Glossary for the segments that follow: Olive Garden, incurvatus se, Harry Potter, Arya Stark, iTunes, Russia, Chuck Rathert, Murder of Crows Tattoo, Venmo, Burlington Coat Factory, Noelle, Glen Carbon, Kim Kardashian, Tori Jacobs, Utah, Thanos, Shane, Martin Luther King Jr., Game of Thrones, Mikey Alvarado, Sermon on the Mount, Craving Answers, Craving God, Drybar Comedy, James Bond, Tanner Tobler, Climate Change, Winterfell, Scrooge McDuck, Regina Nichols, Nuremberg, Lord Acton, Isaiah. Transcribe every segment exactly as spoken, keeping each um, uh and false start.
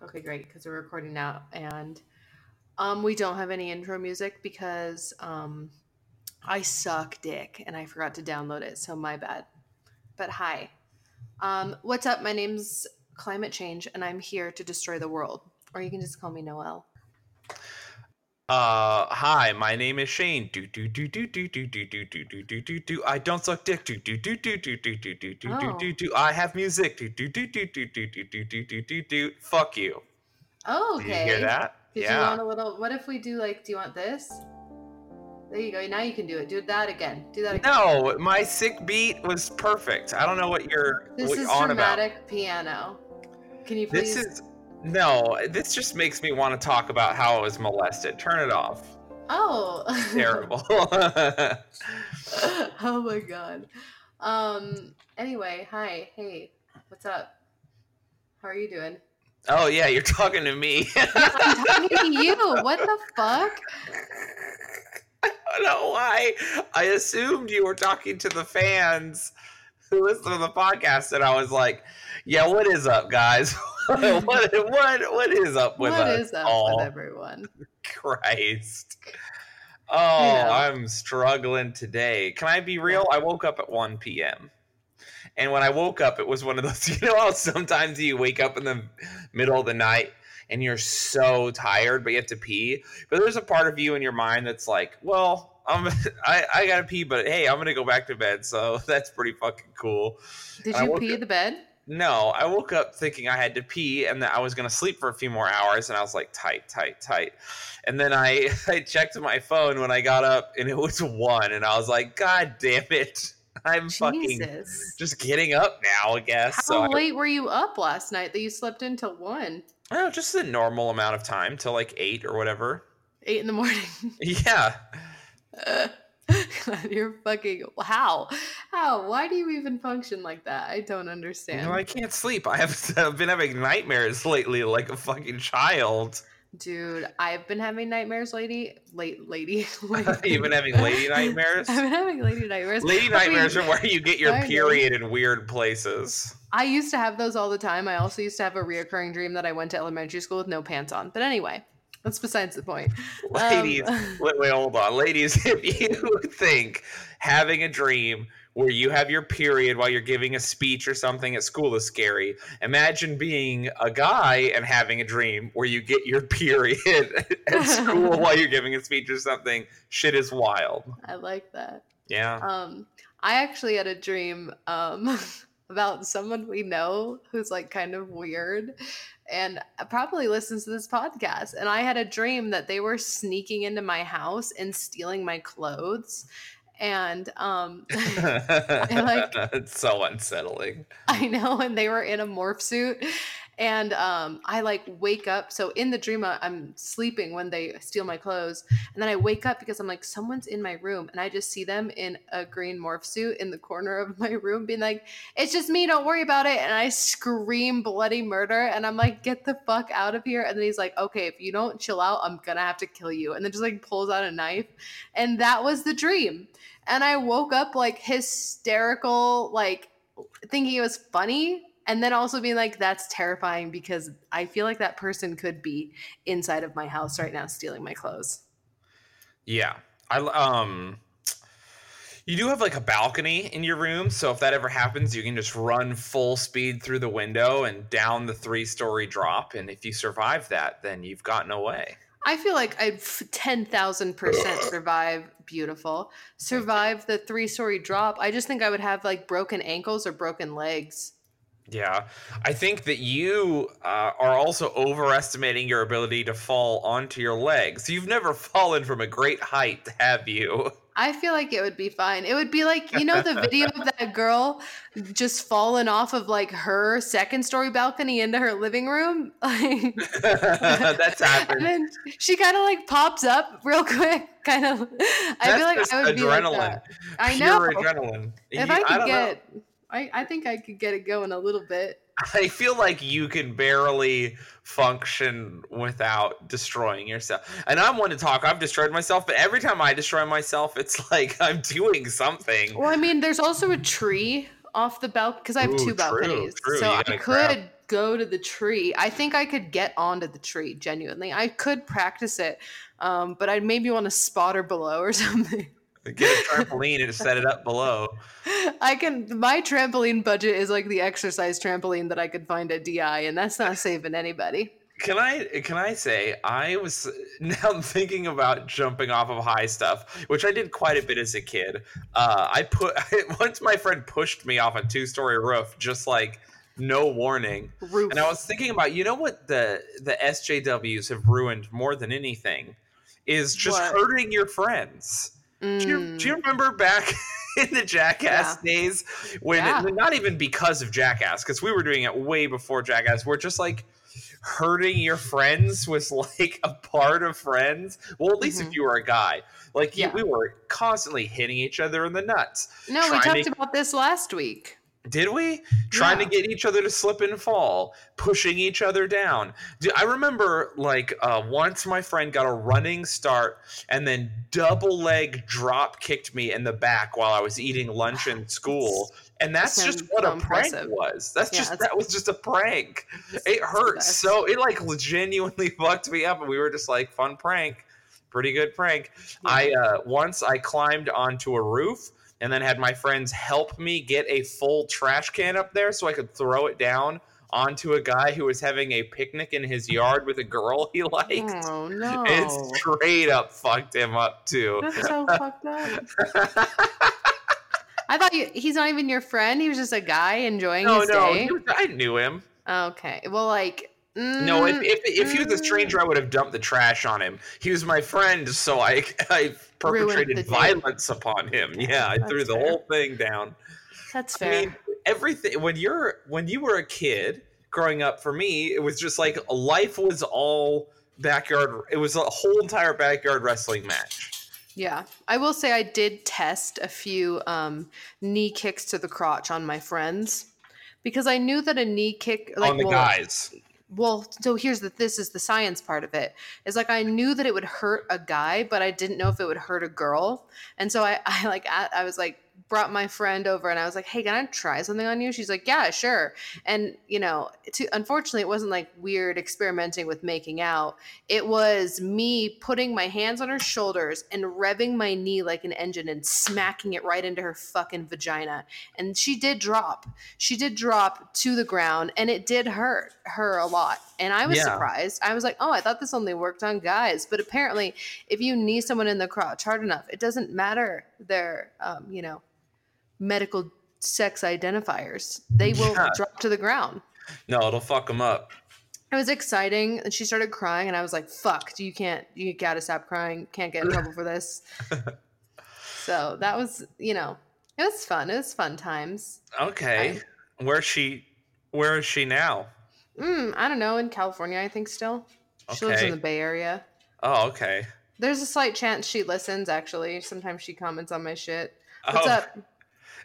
Okay, great, because we're recording now, and um, we don't have any intro music because um, I suck dick, and I forgot to download it, so my bad. But hi. Um, what's up? My name's Climate Change, and I'm here to destroy the world. Or you can just call me Noelle. Uh, hi, my name is Shane. Do do do do do do do do do do do do do. I don't suck dick. Do do do do do do do do do do do. I have music. Do do do do do do do do do do do do. Fuck you. Oh, okay. Did you hear that? Did you want a little? What if we do like? Do you want this? There you go. Now you can do it. Do that again. Do that again. No, my sick beat was perfect. I don't know what you're on about. This is dramatic piano. Can you please? This is. No, this just makes me want to talk about how I was molested. Turn it off. Oh. Terrible. Oh my god. Um. Anyway, hi. Hey, what's up? How are you doing? Oh yeah, you're talking to me. Yeah, I'm talking to you. What the fuck? I don't know why. I assumed you were talking to the fans who listen to the podcast, and I was like, yeah, what is up, guys? what, what what is up with what us? What is up all? With everyone? Christ. Oh, you know. I'm struggling today. Can I be real? I woke up at one p.m. And when I woke up, it was one of those, you know how sometimes you wake up in the middle of the night and you're so tired, but you have to pee. But there's a part of you in your mind that's like, well, I'm I, I gotta pee, but hey, I'm gonna go back to bed. So that's pretty fucking cool. Did and you pee in the bed? No, I woke up thinking I had to pee and that I was going to sleep for a few more hours. And I was like, tight, tight, tight. And then I, I checked my phone when I got up and it was one. And I was like, God damn it. I'm Jesus. Fucking just getting up now, I guess. How so late I, were you up last night that you slept until one? I don't know, just the normal amount of time till like eight or whatever. Eight in the morning. Yeah. Uh. God, you're fucking how how why do you even function like that? I don't understand. You know, I can't sleep. I have I've been having nightmares lately like a fucking child. Dude, I've been having nightmares lady late lady, lady. You've been having lady nightmares. I've been having lady nightmares. Lady nightmares are where you get your period in weird places. I used to have those all the time. I also used to have a reoccurring dream that I went to elementary school with no pants on, but anyway, that's besides the point. Ladies, um, wait, wait, hold on. Ladies, if you think having a dream where you have your period while you're giving a speech or something at school is scary, imagine being a guy and having a dream where you get your period at school while you're giving a speech or something. Shit is wild. I like that. Yeah. Um, I actually had a dream um, about someone we know who's like kind of weird and probably listens to this podcast. And I had a dream that they were sneaking into my house and stealing my clothes. And, um, and like, it's so unsettling. I know. And they were in a morph suit and, um, I like wake up. So in the dream, I'm sleeping when they steal my clothes. And then I wake up because I'm like, someone's in my room. And I just see them in a green morph suit in the corner of my room being like, it's just me. Don't worry about it. And I scream bloody murder. And I'm like, get the fuck out of here. And then he's like, okay, if you don't chill out, I'm going to have to kill you. And then just like pulls out a knife. And that was the dream. And I woke up like hysterical, like thinking it was funny. And then also being like, that's terrifying because I feel like that person could be inside of my house right now stealing my clothes. Yeah. I, um, you do have like a balcony in your room. So if that ever happens, you can just run full speed through the window and down the three story drop. And if you survive that, then you've gotten away. I feel like I'd ten thousand percent survive. Beautiful. Survive the three story drop. I just think I would have like broken ankles or broken legs. Yeah. I think that you uh, are also overestimating your ability to fall onto your legs. You've never fallen from a great height, have you? I feel like it would be fine. It would be like, you know, the video of that girl just falling off of like her second story balcony into her living room. Like, that's happened. And then she kind of like pops up real quick. Kind of. I feel like I would adrenaline. Be like that. I know. Pure adrenaline. If you, I could I get... Know. I, I think I could get it going a little bit. I feel like you can barely function without destroying yourself. And I'm one to talk. I've destroyed myself, but every time I destroy myself, it's like I'm doing something. Well, I mean, there's also a tree off the balcony because I have Ooh, two balconies. True, true. So I could grab. go to the tree. I think I could get onto the tree, genuinely. I could practice it, um, but I'd maybe want a spotter below or something. Get a trampoline and set it up below. I can. My trampoline budget is like the exercise trampoline that I could find at D I, and that's not saving anybody. Can I can I say I was now thinking about jumping off of high stuff, which I did quite a bit as a kid. Uh, I put I, once my friend pushed me off a two-story roof, just like no warning. Roof. And I was thinking about, you know what the the S J Ws have ruined more than anything is just what? hurting your friends. Mm. Do, you, do you remember back in the Jackass yeah. days when yeah. it, not even because of Jackass, because we were doing it way before Jackass, we're just like hurting your friends was like a part of Friends. Well, at least mm-hmm. if you were a guy, like yeah. you, we were constantly hitting each other in the nuts. No, we talked to, about this last week. Did we? Trying yeah. to get each other to slip and fall, pushing each other down. I remember like uh, once my friend got a running start and then double leg drop kicked me in the back while I was eating lunch in school. And that's just what a prank was. That's yeah, just that's, that was just a prank. It hurt so it like genuinely fucked me up, and we were just like, fun prank, pretty good prank. Yeah. I uh, once I climbed onto a roof. And then had my friends help me get a full trash can up there so I could throw it down onto a guy who was having a picnic in his yard with a girl he liked. Oh, no. It straight up fucked him up, too. That's so fucked up. I thought you, he's not even your friend. He was just a guy enjoying no, his no, day. No, no. I knew him. Okay. Well, like... No, if, if if he was a stranger, I would have dumped the trash on him. He was my friend, so I I perpetrated violence day. upon him. Yeah, I That's threw the fair. whole thing down. That's fair. I mean, everything when you're when you were a kid growing up, for me, it was just like life was all backyard. It was a whole entire backyard wrestling match. Yeah, I will say I did test a few um, knee kicks to the crotch on my friends because I knew that a knee kick like, on the well, guys. Well, so here's the, this is the science part of it. It's like, I knew that it would hurt a guy, but I didn't know if it would hurt a girl. And so I, I like, I, I was like, brought my friend over and I was like, hey, can I try something on you? She's like, yeah, sure. And you know, to, unfortunately it wasn't like weird experimenting with making out. It was me putting my hands on her shoulders and revving my knee like an engine and smacking it right into her fucking vagina. And she did drop, she did drop to the ground, and it did hurt her a lot. And I was yeah. surprised. I was like, oh, I thought this only worked on guys, but apparently if you knee someone in the crotch hard enough, it doesn't matter their, um, you know, medical sex identifiers. They will yeah. drop to the ground. No, it'll fuck them up. It was exciting, and she started crying, and I was like, "Fuck! You can't. You gotta stop crying. Can't get in trouble for this." So that was, you know, it was fun. It was fun times. Okay, I, where's she? Where is she now? Mm, I don't know. In California, I think still. Okay. She lives in the Bay Area. Oh, okay. There's a slight chance she listens. Actually, sometimes she comments on my shit. What's oh. up?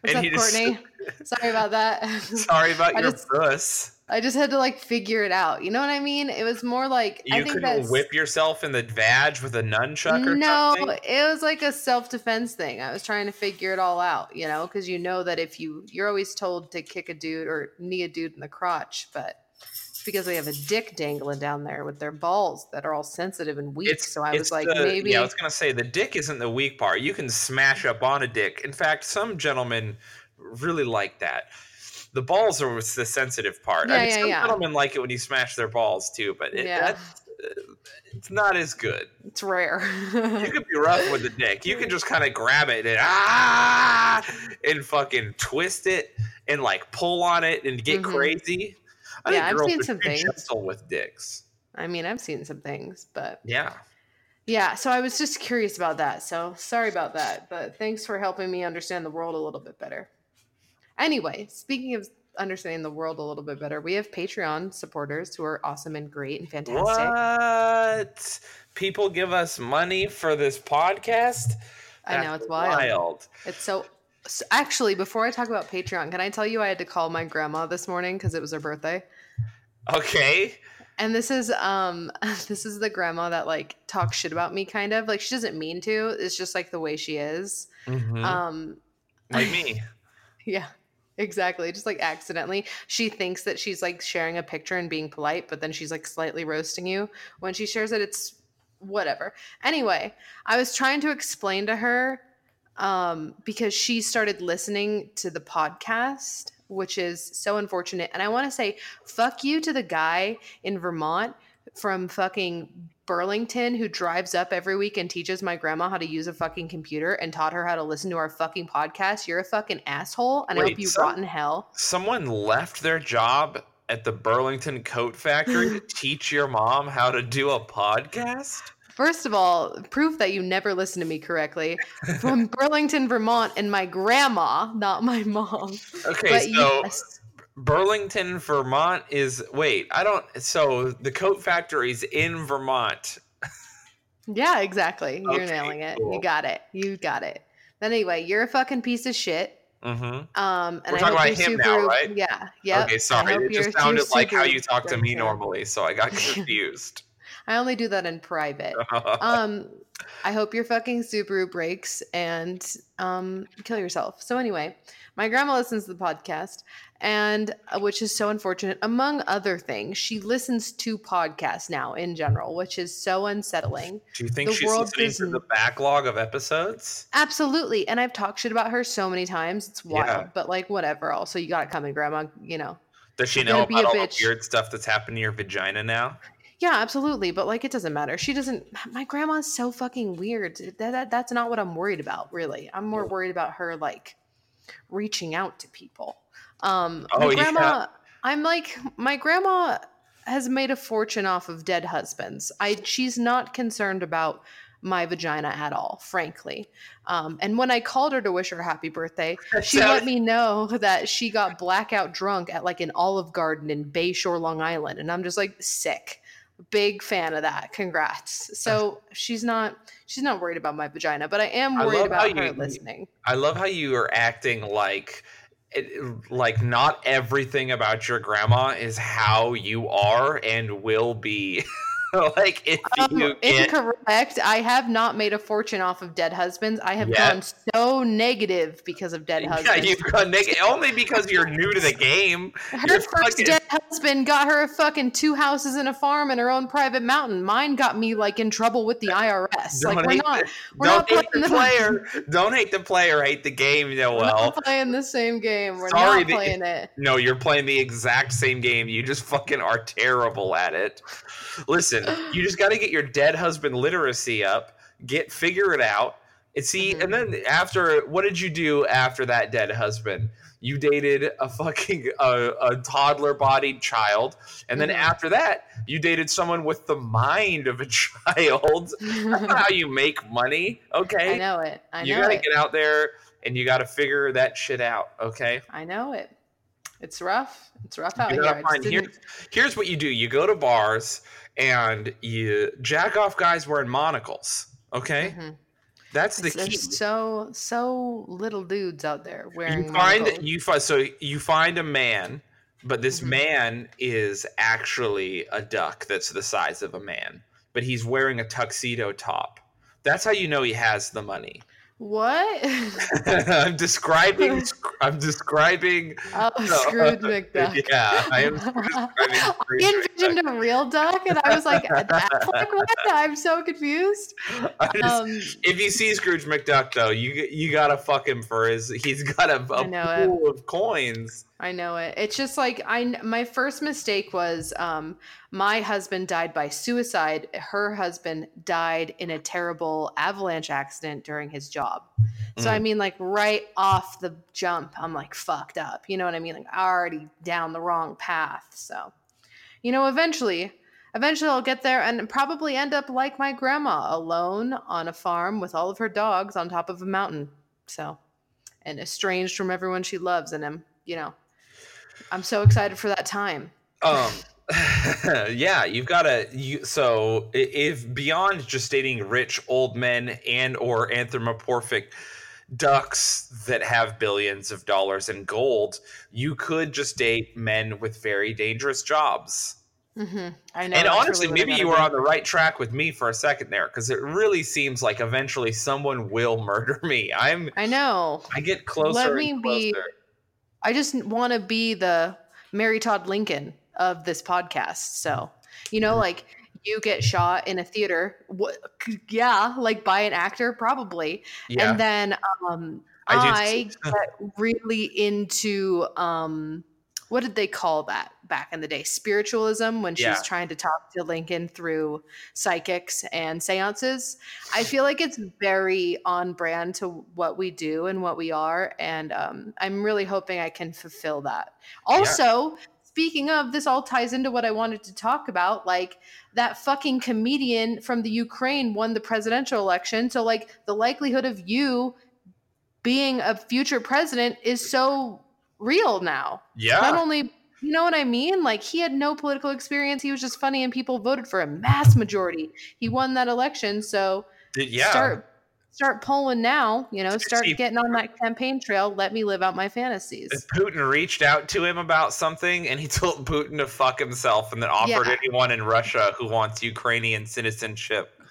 What's and up, Courtney? Just, sorry about that. Sorry about I your just, puss. I just had to like figure it out. You know what I mean? It was more like you I think couldn't whip yourself in the vag with a nunchuck or no, something. No, it was like a self-defense thing. I was trying to figure it all out, you know, because you know that if you you're always told to kick a dude or knee a dude in the crotch, but it's because they have a dick dangling down there with their balls that are all sensitive and weak. It's, so I was like, the, maybe. Yeah, I was gonna say the dick isn't the weak part. You can smash up on a dick. In fact, some gentlemen really like that. The balls are the sensitive part. Yeah, I mean, yeah, some yeah. gentlemen like it when you smash their balls too, but it, yeah. that's, it's not as good. It's rare. You could be rough with the dick. You could just kind of grab it and ah, and fucking twist it and like pull on it and get mm-hmm. crazy. I yeah, I've seen some things with dicks. I mean, I've seen some things, but yeah, yeah. So I was just curious about that. So sorry about that, but thanks for helping me understand the world a little bit better. Anyway, speaking of understanding the world a little bit better, we have Patreon supporters who are awesome and great and fantastic. What? People give us money for this podcast? I That's know it's wild. wild. It's so. So actually, before I talk about Patreon, can I tell you I had to call my grandma this morning because it was her birthday? Okay. And this is um, this is the grandma that like talks shit about me, kind of like she doesn't mean to. It's just like the way she is. Mm-hmm. Um, like me. Yeah. Exactly. Just like accidentally. She thinks that she's like sharing a picture and being polite, but then she's like slightly roasting you when she shares it. It's whatever. Anyway, I was trying to explain to her um, because she started listening to the podcast, which is so unfortunate. And I want to say fuck you to the guy in Vermont from fucking Burlington who drives up every week and teaches my grandma how to use a fucking computer and taught her how to listen to our fucking podcast. You're a fucking asshole, and Wait, I hope you some, rot in hell. Someone left their job at the Burlington Coat Factory to teach your mom how to do a podcast? First of all, proof that you never listened to me correctly. From Burlington, Vermont, and my grandma, not my mom. Okay, but so... Yes. Burlington, Vermont is wait, I don't so the coat factory's in Vermont. Yeah, exactly. You're okay, nailing it. Cool. You got it. You got it. But anyway, you're a fucking piece of shit. Mm-hmm. Um and We're I talking about him Subaru, now, right? Yeah. Yeah. Okay, sorry. It just sounded like how you talk to me normally, so I got confused. I only do that in private. um I hope your fucking Subaru breaks and um kill yourself. So anyway, my grandma listens to the podcast, and uh, which is so unfortunate. Among other things, she listens to podcasts now in general, which is so unsettling. Do you think the she's listening to the backlog of episodes? Absolutely. And I've talked shit about her so many times. It's wild. Yeah. But like, whatever. Also, you got it coming, Grandma. You know. Does she know about all bitch. the weird stuff that's happened to your vagina now? Yeah, absolutely. But like, it doesn't matter. She doesn't. My grandma's so fucking weird. That, that That's not what I'm worried about, really. I'm more worried about her, like... reaching out to people. Um, oh, my grandma, yeah. I'm like, my grandma has made a fortune off of dead husbands. I, she's not concerned about my vagina at all, frankly. Um, and when I called her to wish her happy birthday, she so, let me know that she got blackout drunk at like an Olive Garden in Bayshore, Long Island. And I'm just like, sick. Big fan of that. Congrats. So she's not she's not worried about my vagina, but I am worried I about her you, listening. I love how you are acting like it, like not everything about your grandma is how you are and will be. Like if um, you get... incorrect. I have not made a fortune off of dead husbands. I have yeah. gone so negative because of dead yeah, husbands. You've gone neg- only because you're new to the game. Her you're first fucking... dead husband got her a fucking two houses and a farm and her own private mountain. Mine got me like in trouble with the I R S. Don't like we're not, the, we're don't not hate playing the player. Game. Don't hate the player. Hate the game, Noelle. We're not playing the same game. We're Sorry not playing that, it. No, you're playing the exact same game. You just fucking are terrible at it. Listen. You just got to get your dead husband literacy up, get figure it out, and see. Mm-hmm. And then after, what did you do after that dead husband? You dated a fucking uh, a toddler-bodied child, and then mm-hmm. after that, you dated someone with the mind of a child. That's how you make money, okay? I know it. I you know gotta it. get out there and you got to figure that shit out, okay? I know it. It's rough. It's rough out here. here. Here's what you do: you go to bars. And you jack off guys wearing monocles, okay? Mm-hmm. That's the There's key. So so little dudes out there wearing. You find monocles. you find so you find a man, but this mm-hmm. man is actually a duck that's the size of a man, but he's wearing a tuxedo top. That's how you know he has the money. What? I'm describing. I'm describing. Oh, you know, Scrooge McDuck. Yeah, I am. I envisioned McDuck. a real duck, and I was like, "That's like what?" I'm so confused. Just, um, if you see Scrooge McDuck, though, you you gotta fuck him for his. He's got a, a pool it. of coins. I know it. It's just like I. My first mistake was um, my husband died by suicide. Her husband died in a terrible avalanche accident during his job. So mm. I mean, like right off the jump, I'm like fucked up. You know what I mean? Like already down the wrong path. So, you know, eventually, eventually I'll get there and probably end up like my grandma, alone on a farm with all of her dogs on top of a mountain. So, and estranged from everyone she loves, and I'm, you know. I'm so excited for that time. Um, yeah, you've got to. You, so if beyond just dating rich old men and or anthropomorphic ducks that have billions of dollars in gold, you could just date men with very dangerous jobs. Mm-hmm. I know. And honestly, really maybe you were on the right track with me for a second there, because it really seems like eventually someone will murder me. I'm. I know. I get closer. Let me and closer. be. I just want to be the Mary Todd Lincoln of this podcast. So, you know, like you get shot in a theater. What, yeah. Like by an actor, probably. Yeah. And then um, I, I get really into, um, what did they call that back in the day? Spiritualism, when she's yeah. trying to talk to Lincoln through psychics and seances. I feel like it's very on brand to what we do and what we are. And um, I'm really hoping I can fulfill that. Also, yeah. speaking of, this all ties into what I wanted to talk about. Like that fucking comedian from the Ukraine won the presidential election. So like the likelihood of you being a future president is so real now. Yeah. Not only, you know what I mean? Like he had no political experience. He was just funny and people voted for him. Mass majority. He won that election. So yeah. start start polling now, you know, start getting on that campaign trail. Let me live out my fantasies. Putin reached out to him about something and he told Putin to fuck himself and then offered yeah. anyone in Russia who wants Ukrainian citizenship.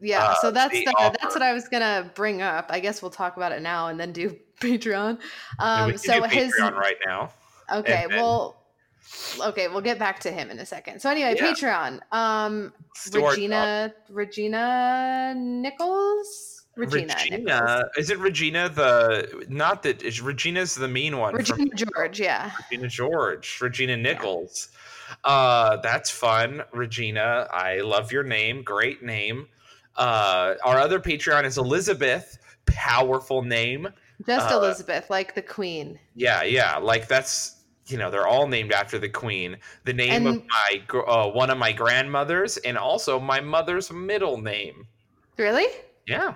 Yeah. Uh, so that's the, that's what I was going to bring up. I guess we'll talk about it now and then do Patreon. Um, we can so do his Patreon right now. Okay. Then, well, okay. We'll get back to him in a second. So anyway, yeah. Patreon, um, Store Regina, up. Regina Nichols, Regina, Regina Nichols. Is it Regina? The, not that is Regina's the mean one. Regina George. Yeah. Regina George, Regina Nichols. Yeah. Uh, that's fun. Regina. I love your name. Great name. Uh, our other Patreon is Elizabeth. Powerful name. Just uh, Elizabeth, like the Queen. Yeah, yeah. Like that's, you know, they're all named after the Queen. The name and of my uh, one of my grandmothers and also my mother's middle name. Really? Yeah.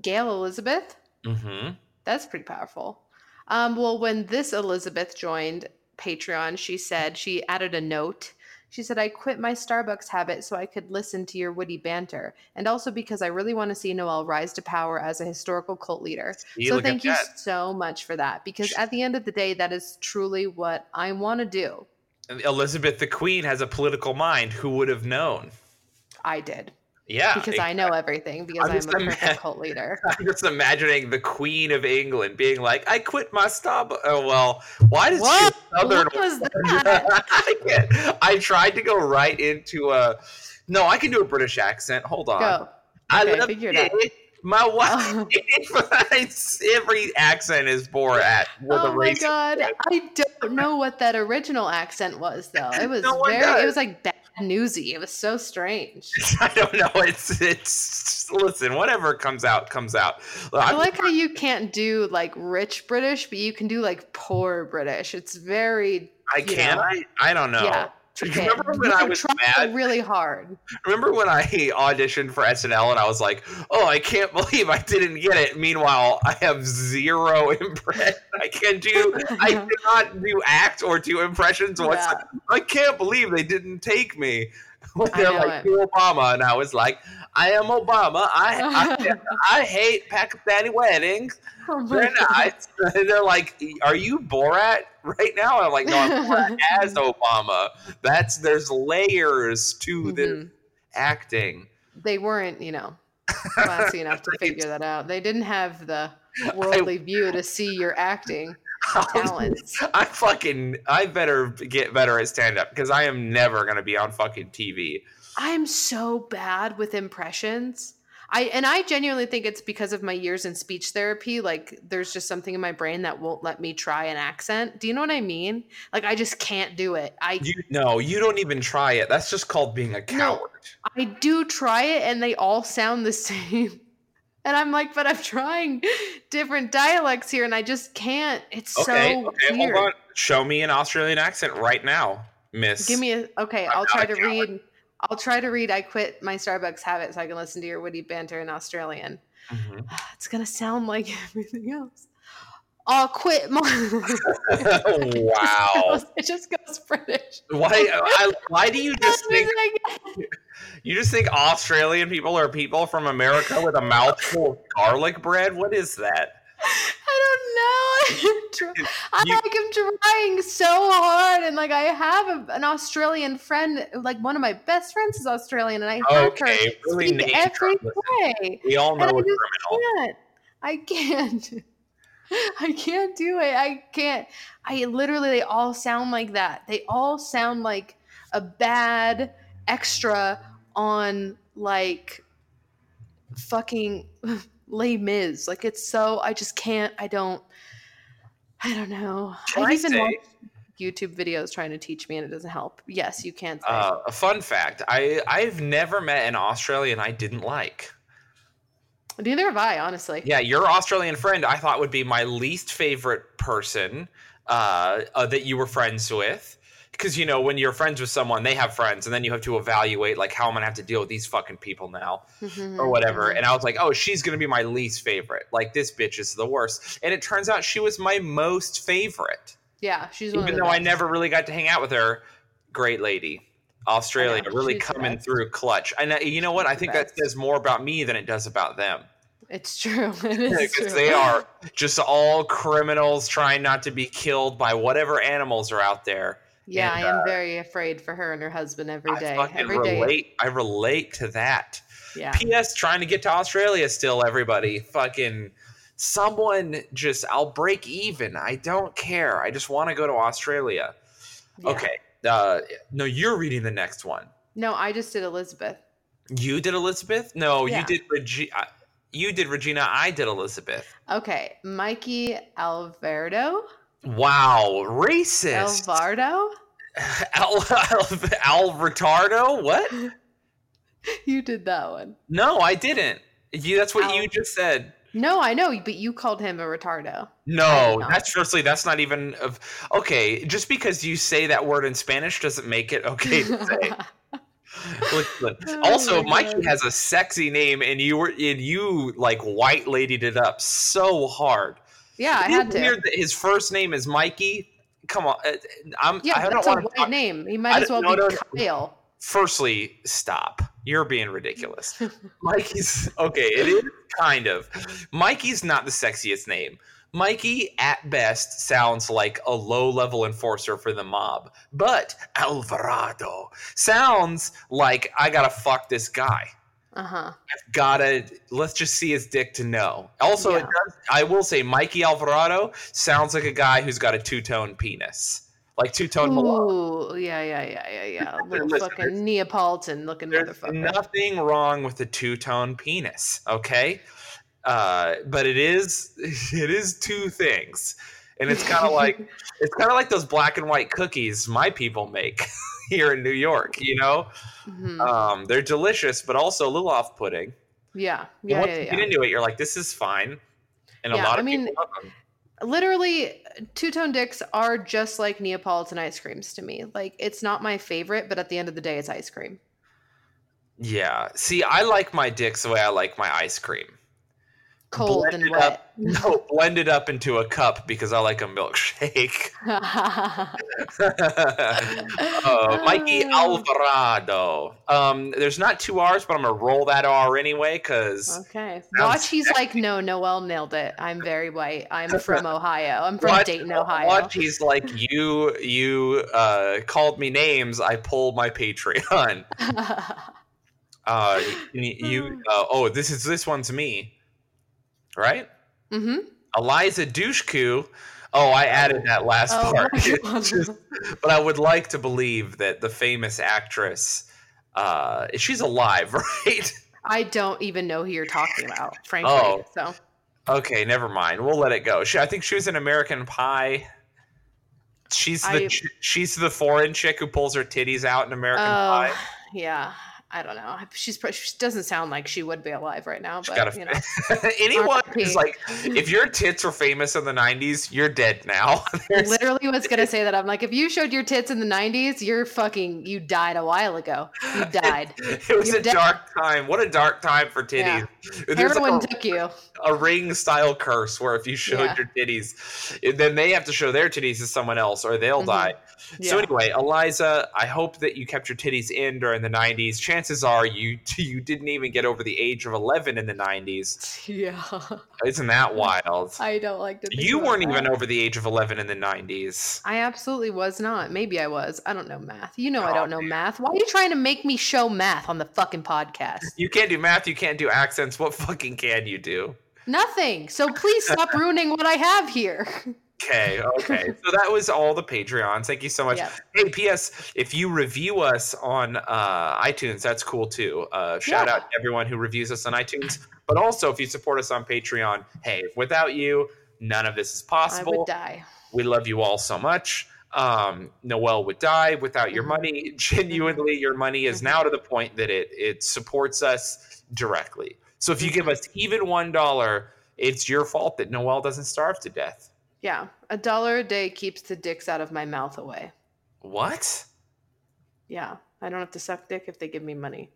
Gail Elizabeth? Mm-hmm. That's pretty powerful. Um, well, when this Elizabeth joined Patreon, she said she added a note. She said, I quit my Starbucks habit so I could listen to your witty banter. And also because I really want to see Noelle rise to power as a historical cult leader. You so thank you that. so much for that. Because at the end of the day, that is truly what I want to do. Elizabeth the Queen has a political mind. Who would have known? I did. Yeah. Because exactly. I know everything. Because I'm, I'm a imagine- cult leader. I'm just imagining the Queen of England being like, I quit my Starbucks. Oh, well, why does what? she... Southern what was that? I, can't. I tried to go right into a... No, I can do a British accent. Hold on. Go. Okay, I love figure it out. My wife... Oh. Every accent is Borat. Oh, my God. Accent. I don't know what that original accent was, though. It was no very... Does. It was like bad newsy. It was so strange. I don't know. It's... it's listen, whatever comes out, comes out. I like how you can't do, like, rich British, but you can do, like, poor British. It's very... I can? I, I don't know. Yeah. Okay. Remember when you I was mad? Really hard. Remember when I auditioned for S N L and I was like, "Oh, I can't believe I didn't get it." Meanwhile, I have zero impression. I can do. I cannot do act or do impressions. What's yeah. I can't believe they didn't take me. When they're like to Obama, and I was like, "I am Obama. I I, I hate Pakistani weddings." Oh they're not, and they're like, "Are you Borat right now?" And I'm like, "No, I'm Borat as Obama." That's there's layers to mm-hmm. this acting. They weren't, you know, classy enough to figure that out. They didn't have the worldly I, view to see your acting. Talents. I fucking I better get better at stand-up because I am never gonna be on fucking T V. I am so bad with impressions. I and I genuinely think it's because of my years in speech therapy. Like there's just something in my brain that won't let me try an accent. Do you know what I mean? Like I just can't do it. I you, no, you don't even try it. That's just called being a coward. No, I do try it and they all sound the same. And I'm like, but I'm trying different dialects here, and I just can't. It's okay, so okay, weird. Hold on. Show me an Australian accent right now, Miss. Give me a okay. I'm I'll try to coward. read. I'll try to read. I quit my Starbucks habit so I can listen to your witty banter in Australian. Mm-hmm. It's gonna sound like everything else. I'll quit my. Wow. It just, goes, it just goes British. Why? I, why do you just think? You just think Australian people are people from America with a mouthful of garlic bread? What is that? I don't know. I'm you, like, I'm trying so hard. And like, I have a, an Australian friend, like one of my best friends is Australian. And I heard okay, her really speak every way. We all know and a I criminal. Can't. I can't. I can't do it. I can't. I literally, they all sound like that. They all sound like a bad extra on like fucking Les Mis. Like it's so, I just can't, I don't, I don't know. I've even watched YouTube videos trying to teach me and it doesn't help. Yes, you can. Uh, a fun fact. I, I've never met an Australian I didn't like. Neither have I, honestly. Yeah, your Australian friend I thought would be my least favorite person uh, uh, that you were friends with. Because, you know, when you're friends with someone, they have friends. And then you have to evaluate, like, how am I going to have to deal with these fucking people now? Mm-hmm. Or whatever. And I was like, oh, she's going to be my least favorite. Like, this bitch is the worst. And it turns out she was my most favorite. Yeah, she's one Even of the though best. I never really got to hang out with her. Great lady. Australia know, really coming through clutch. And uh, you know what? She's I think that says more about me than it does about them. It's true. It is yeah, true. They are just all criminals trying not to be killed by whatever animals are out there. Yeah, and, I am uh, very afraid for her and her husband every day. I every relate. Day. I relate to that. Yeah. P S Trying to get to Australia still, everybody. Fucking someone just, I'll break even. I don't care. I just want to go to Australia. Yeah. Okay. Uh, no, you're reading the next one. No, I just did Elizabeth. You did Elizabeth? No, yeah. you did Regi- You did Regina. I did Elizabeth. Okay. Mikey Alvardo. Wow. Racist. Alvardo? Al, Al, Al Retardo? What? You did that one. No, I didn't. You, that's what Al- you just said. No, I know, but you called him a retardo. No, that's firstly, that's not even of, okay, just because you say that word in Spanish doesn't make it okay to say. Listen, also, oh my Mikey God. Has a sexy name, and you were and you like white ladied it up so hard. Yeah, I had to. Weird that his first name is Mikey. Come on, I'm. Yeah, I that's don't a white talk. Name. He might as well no, be no, Kyle. No. Firstly, stop. You're being ridiculous. Mikey's okay. It is kind of. Mikey's not the sexiest name. Mikey, at best, sounds like a low-level enforcer for the mob. But Alvarado sounds like I gotta fuck this guy. Uh huh. I've gotta. Let's just see his dick to know. Also, yeah. it does, I will say Mikey Alvarado sounds like a guy who's got a two-tone penis. Like two-tone Malone. Ooh, yeah, yeah, yeah, yeah, yeah. Little Listen, fucking Neapolitan-looking motherfucker. Nothing wrong with the two-tone penis, okay? Uh, but it is, it is two things, and it's kind of like, it's kind of like those black and white cookies my people make here in New York. You know, mm-hmm. um, they're delicious, but also a little off-putting. Yeah, yeah, and once yeah, you yeah. get into it, you're like, this is fine, and yeah, a lot of I mean, people love them. Literally, two-tone dicks are just like Neapolitan ice creams to me. Like, it's not my favorite, but at the end of the day, it's ice cream. Yeah. See, I like my dicks the way I like my ice cream. Cold blended and wet. Up, no, blended up into a cup because I like a milkshake. uh, Mikey Alvarado. Um, there's not two R's, but I'm going to roll that R anyway because... Okay. Watch, he's sexy. Like, no, Noelle nailed it. I'm very white. I'm from Ohio. I'm from watch, Dayton, Ohio. Watch, he's like, you, you uh, called me names. I pulled my Patreon. uh, you, you uh, oh, this is this one's me. Right? Mm-hmm. Eliza Dushku. Oh, I added that last oh, part. Just, but I would like to believe that the famous actress, uh, she's alive, right? I don't even know who you're talking about, frankly. Oh. So. Okay, never mind. We'll let it go. She, I think she was in American Pie. She's the I, she's the foreign chick who pulls her titties out in American uh, Pie. Yeah. I don't know. She's she doesn't sound like she would be alive right now. But gotta, you know, anyone who's like, if your tits were famous in the nineties, you're dead now. Literally, was gonna say that. I'm like, if you showed your tits in the nineties, you're fucking, you died a while ago. You died. It, it was you're a dead. Dark time. What a dark time for titties. Yeah. Everyone like took you. A ring style curse where if you showed yeah. your titties, then they have to show their titties to someone else or they'll mm-hmm. die. Yeah. So anyway, Eliza, I hope that you kept your titties in during the nineties. Chances are you you didn't even get over the age of eleven in the nineties. Yeah. Isn't that wild? I don't like to think You weren't that. Even over the age of eleven in the nineties. I absolutely was not. Maybe I was. I don't know math. You know oh, I don't know dude. Math. Why are you trying to make me show math on the fucking podcast? You can't do math. You can't do accents. What fucking can you do? Nothing. So please stop ruining what I have here. Okay, okay. So that was all the Patreons. Thank you so much. Yep. Hey, P S, if you review us on uh, iTunes, that's cool too. Uh, shout yeah. out to everyone who reviews us on iTunes. But also, if you support us on Patreon, hey, without you, none of this is possible. I would die. We love you all so much. Um, Noelle would die without your mm-hmm. money. Genuinely, your money is mm-hmm. now to the point that it it supports us directly. So if you give us even one dollar, it's your fault that Noelle doesn't starve to death. Yeah, a dollar a day keeps the dicks out of my mouth away. What? Yeah, I don't have to suck dick if they give me money.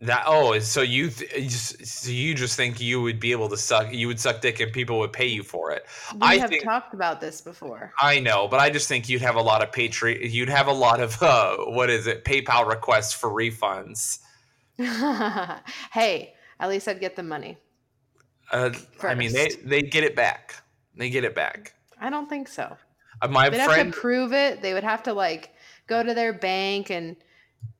That oh, so you th- so you just think you would be able to suck you would suck dick and people would pay you for it. We I have think, talked about this before. I know, but I just think you'd have a lot of Patreon. You'd have a lot of uh, what is it? PayPal requests for refunds. Hey, at least I'd get the money. Uh, I mean, they they get it back. They get it back. I don't think so. Uh, my They'd friend, have to prove it. They would have to like go to their bank and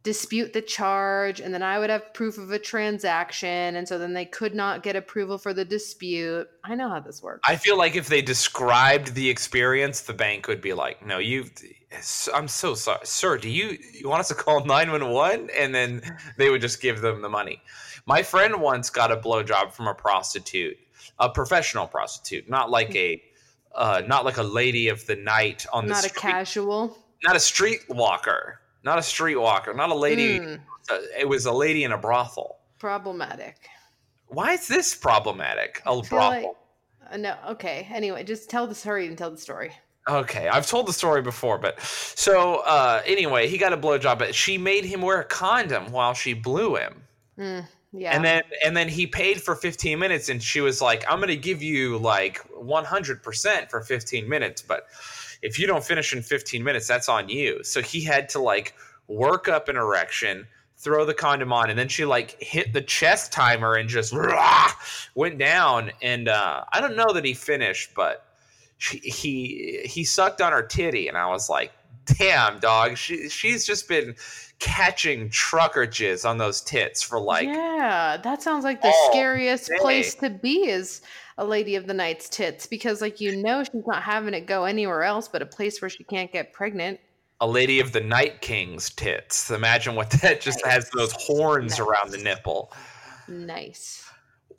dispute the charge, and then I would have proof of a transaction, and so then they could not get approval for the dispute. I know how this works. I feel like if they described the experience, the bank would be like, "No, you. I'm so sorry, sir. Do you you want us to call nine one one?" And then they would just give them the money. My friend once got a blowjob from a prostitute. A professional prostitute, not like a, uh, not like a lady of the night on the street. Not a casual. Not a street walker. Not a street walker. Not a lady. Mm. Uh, it was a lady in a brothel. Problematic. Why is this problematic? A brothel. Like, uh, no. Okay. Anyway, just tell the story and tell the story. Okay, I've told the story before, but so uh, anyway, he got a blowjob, but she made him wear a condom while she blew him. Mm. Yeah. And then and then he paid for fifteen minutes, and she was like, "I'm going to give you like one hundred percent for fifteen minutes, but if you don't finish in fifteen minutes, that's on you." So he had to like work up an erection, throw the condom on, and then she like hit the chest timer and just rah, went down. And uh, I don't know that he finished, but she, he he sucked on her titty, and I was like, damn, dog. She she's just been catching trucker jizz on those tits for like. Yeah, that sounds like the scariest day. Place to be is a lady of the night's tits, because like you know she's not having it go anywhere else but a place where she can't get pregnant. A lady of the night king's tits. Imagine what that just nice. Has those horns nice. Around the nipple. Nice.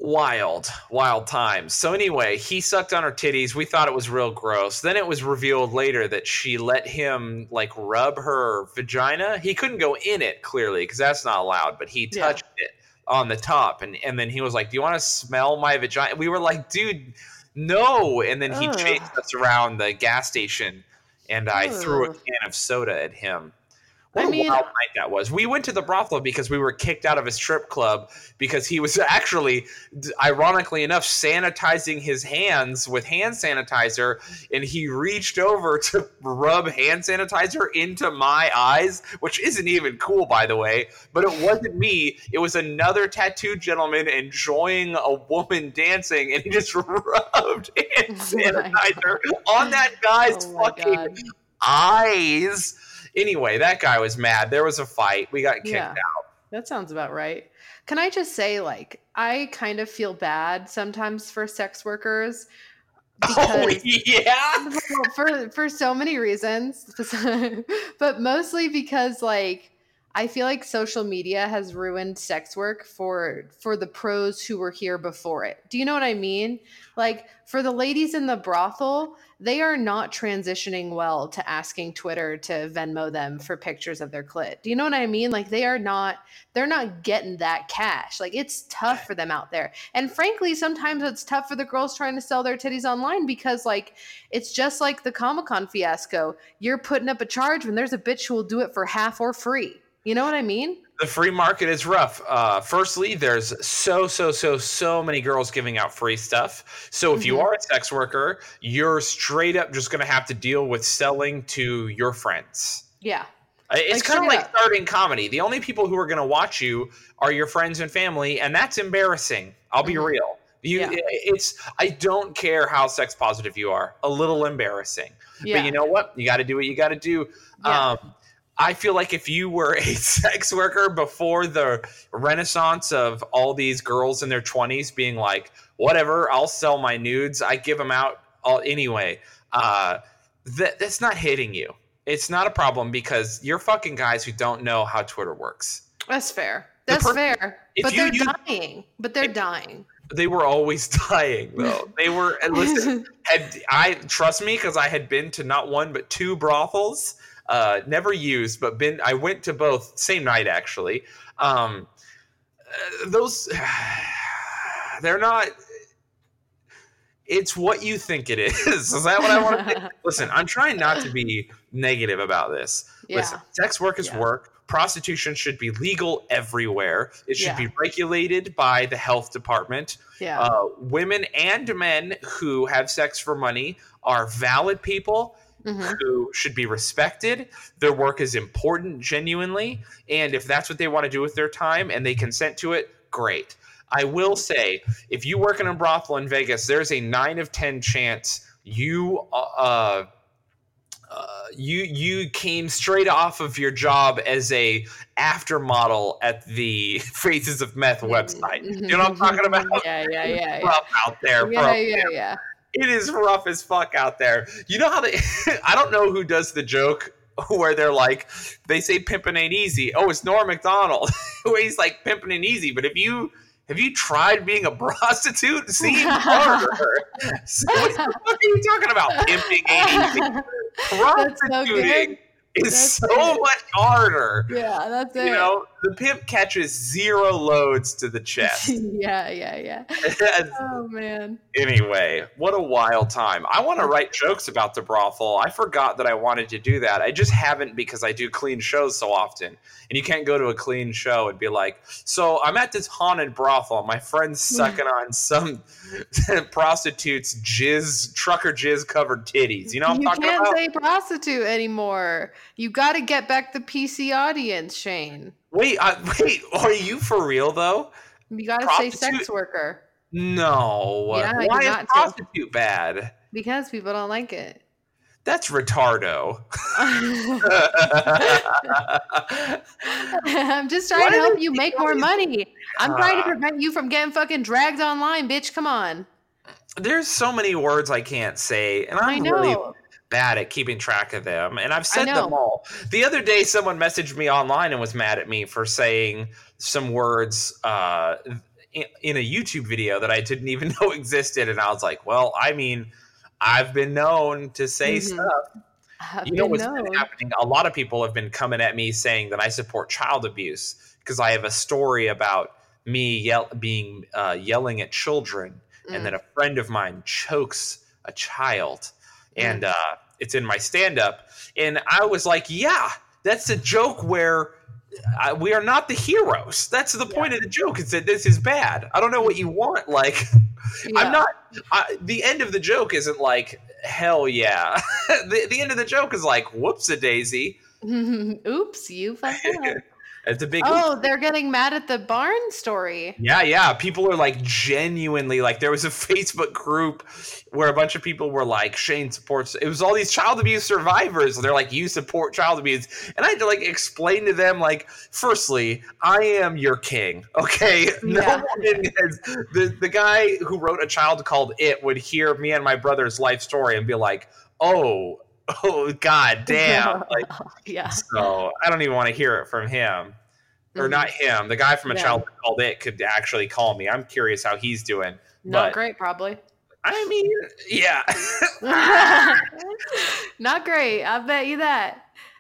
Wild, wild times. So anyway, he sucked on her titties. We thought it was real gross. Then it was revealed later that she let him like rub her vagina. He couldn't go in it clearly because that's not allowed, but he touched yeah. it on the top. And, and then he was like, "Do you want to smell my vagina?" We were like, "Dude, no." And then he Ugh. Chased us around the gas station, and I Ugh. Threw a can of soda at him. What I mean, a wild night that was. We went to the brothel because we were kicked out of a strip club because he was actually, ironically enough, sanitizing his hands with hand sanitizer, and he reached over to rub hand sanitizer into my eyes, which isn't even cool, by the way. But it wasn't me. It was another tattooed gentleman enjoying a woman dancing, and he just rubbed hand sanitizer oh on that guy's oh fucking God. Eyes. Anyway, that guy was mad. There was a fight. We got kicked yeah, out. That sounds about right. Can I just say, like, I kind of feel bad sometimes for sex workers. Oh, yeah? For, for so many reasons. But mostly because, like, I feel like social media has ruined sex work for for the pros who were here before it. Do you know what I mean? Like, for the ladies in the brothel, they are not transitioning well to asking Twitter to Venmo them for pictures of their clit. Do you know what I mean? Like, they are not, they're not getting that cash. Like, it's tough for them out there. And frankly, sometimes it's tough for the girls trying to sell their titties online because, like, it's just like the Comic-Con fiasco. You're putting up a charge when there's a bitch who will do it for half or free. You know what I mean? The free market is rough. Uh, firstly, there's so, so, so, so many girls giving out free stuff. So if mm-hmm. you are a sex worker, you're straight up just going to have to deal with selling to your friends. Yeah. It's like, kind of like up. Starting comedy. The only people who are going to watch you are your friends and family, and that's embarrassing. I'll be mm-hmm. real. You, yeah. it's. I don't care how sex positive you are. A little embarrassing. Yeah. But you know what? You got to do what you got to do. Yeah. Um I feel like if you were a sex worker before the renaissance of all these girls in their twenties being like, whatever, I'll sell my nudes, I give them out all anyway, uh, that that's not hitting you. It's not a problem because you're fucking guys who don't know how Twitter works. That's fair. That's per- fair. But they're use- dying. But they're if- dying. They were always dying, though. They were. Listen, had, I trust me because I had been to not one but two brothels. Uh, never used, but been. I went to both same night actually. Um, those, they're not. It's what you think it is. Is that what I want to think? Listen, I'm trying not to be negative about this. Yeah. Listen, sex work is yeah. work. Prostitution should be legal everywhere. It should yeah. be regulated by the health department. Yeah. Uh, women and men who have sex for money are valid people mm-hmm. who should be respected. Their work is important, genuinely. And if that's what they want to do with their time and they consent to it, great. I will say, if you work in a brothel in Vegas, there's a nine of ten chance you uh Uh, you you came straight off of your job as a after model at the Faces of Meth website. You know what I'm talking about? yeah, yeah, yeah. It's rough yeah. out there, yeah, bro. Yeah, yeah. It is rough as fuck out there. You know how they? I don't know who does the joke where they're like, they say pimping ain't easy. Oh, it's Norm Macdonald. Where he's like, pimping ain't easy, but if you have you tried being a prostitute? See, harder. So what the fuck are you talking about? Pimping ain't easy. Prostituting so is so good. Much harder. Yeah, that's it. You know, the pimp catches zero loads to the chest. yeah, yeah, yeah. Oh, man. Anyway, what a wild time. I want to write jokes about the brothel. I forgot that I wanted to do that. I just haven't because I do clean shows so often. And you can't go to a clean show and be like, so I'm at this haunted brothel. My friend's sucking on some prostitute's jizz, trucker jizz covered titties. You know what I'm you talking about? You can't say prostitute anymore. You got to get back the P C audience, Shane. Wait, I, wait, are you for real, though? You gotta prostitute? Say sex worker. No. Yeah, why is prostitute to. Bad? Because people don't like it. That's retardo. I'm just trying what to help you make more money. I'm uh, trying to prevent you from getting fucking dragged online, bitch. Come on. There's so many words I can't say, and I'm I know. really... bad at keeping track of them, and I've said them all. The other day someone messaged me online and was mad at me for saying some words uh in, in a YouTube video that I didn't even know existed, and I was like, well, I mean, I've been known to say mm-hmm. stuff. I've you know what's known. Been happening, a lot of people have been coming at me saying that I support child abuse because I have a story about me yell being uh yelling at children mm. and then a friend of mine chokes a child. And uh, it's in my stand-up. And I was like, yeah, that's a joke where I, we are not the heroes. That's the point yeah. of the joke. It's that this is bad. I don't know what you want. Like, yeah. I'm not I, – the end of the joke isn't like, hell yeah. the, the end of the joke is like, whoops-a-daisy. Oops, you fucked up. It's a big oh, they're getting mad at the barn story. Yeah, yeah. People are like genuinely like there was a Facebook group where a bunch of people were like, Shane supports. It was all these child abuse survivors. They're like, you support child abuse. And I had to like explain to them like, firstly, I am your king. OK, yeah. no one has, the, the guy who wrote A Child Called It would hear me and my brother's life story and be like, oh. Oh, God damn. Like, yeah. So I don't even want to hear it from him or mm-hmm. not him. The guy from A yeah. Child Called It could actually call me. I'm curious how he's doing. Not but, great, probably. I mean, yeah. Not great. I'll bet you that.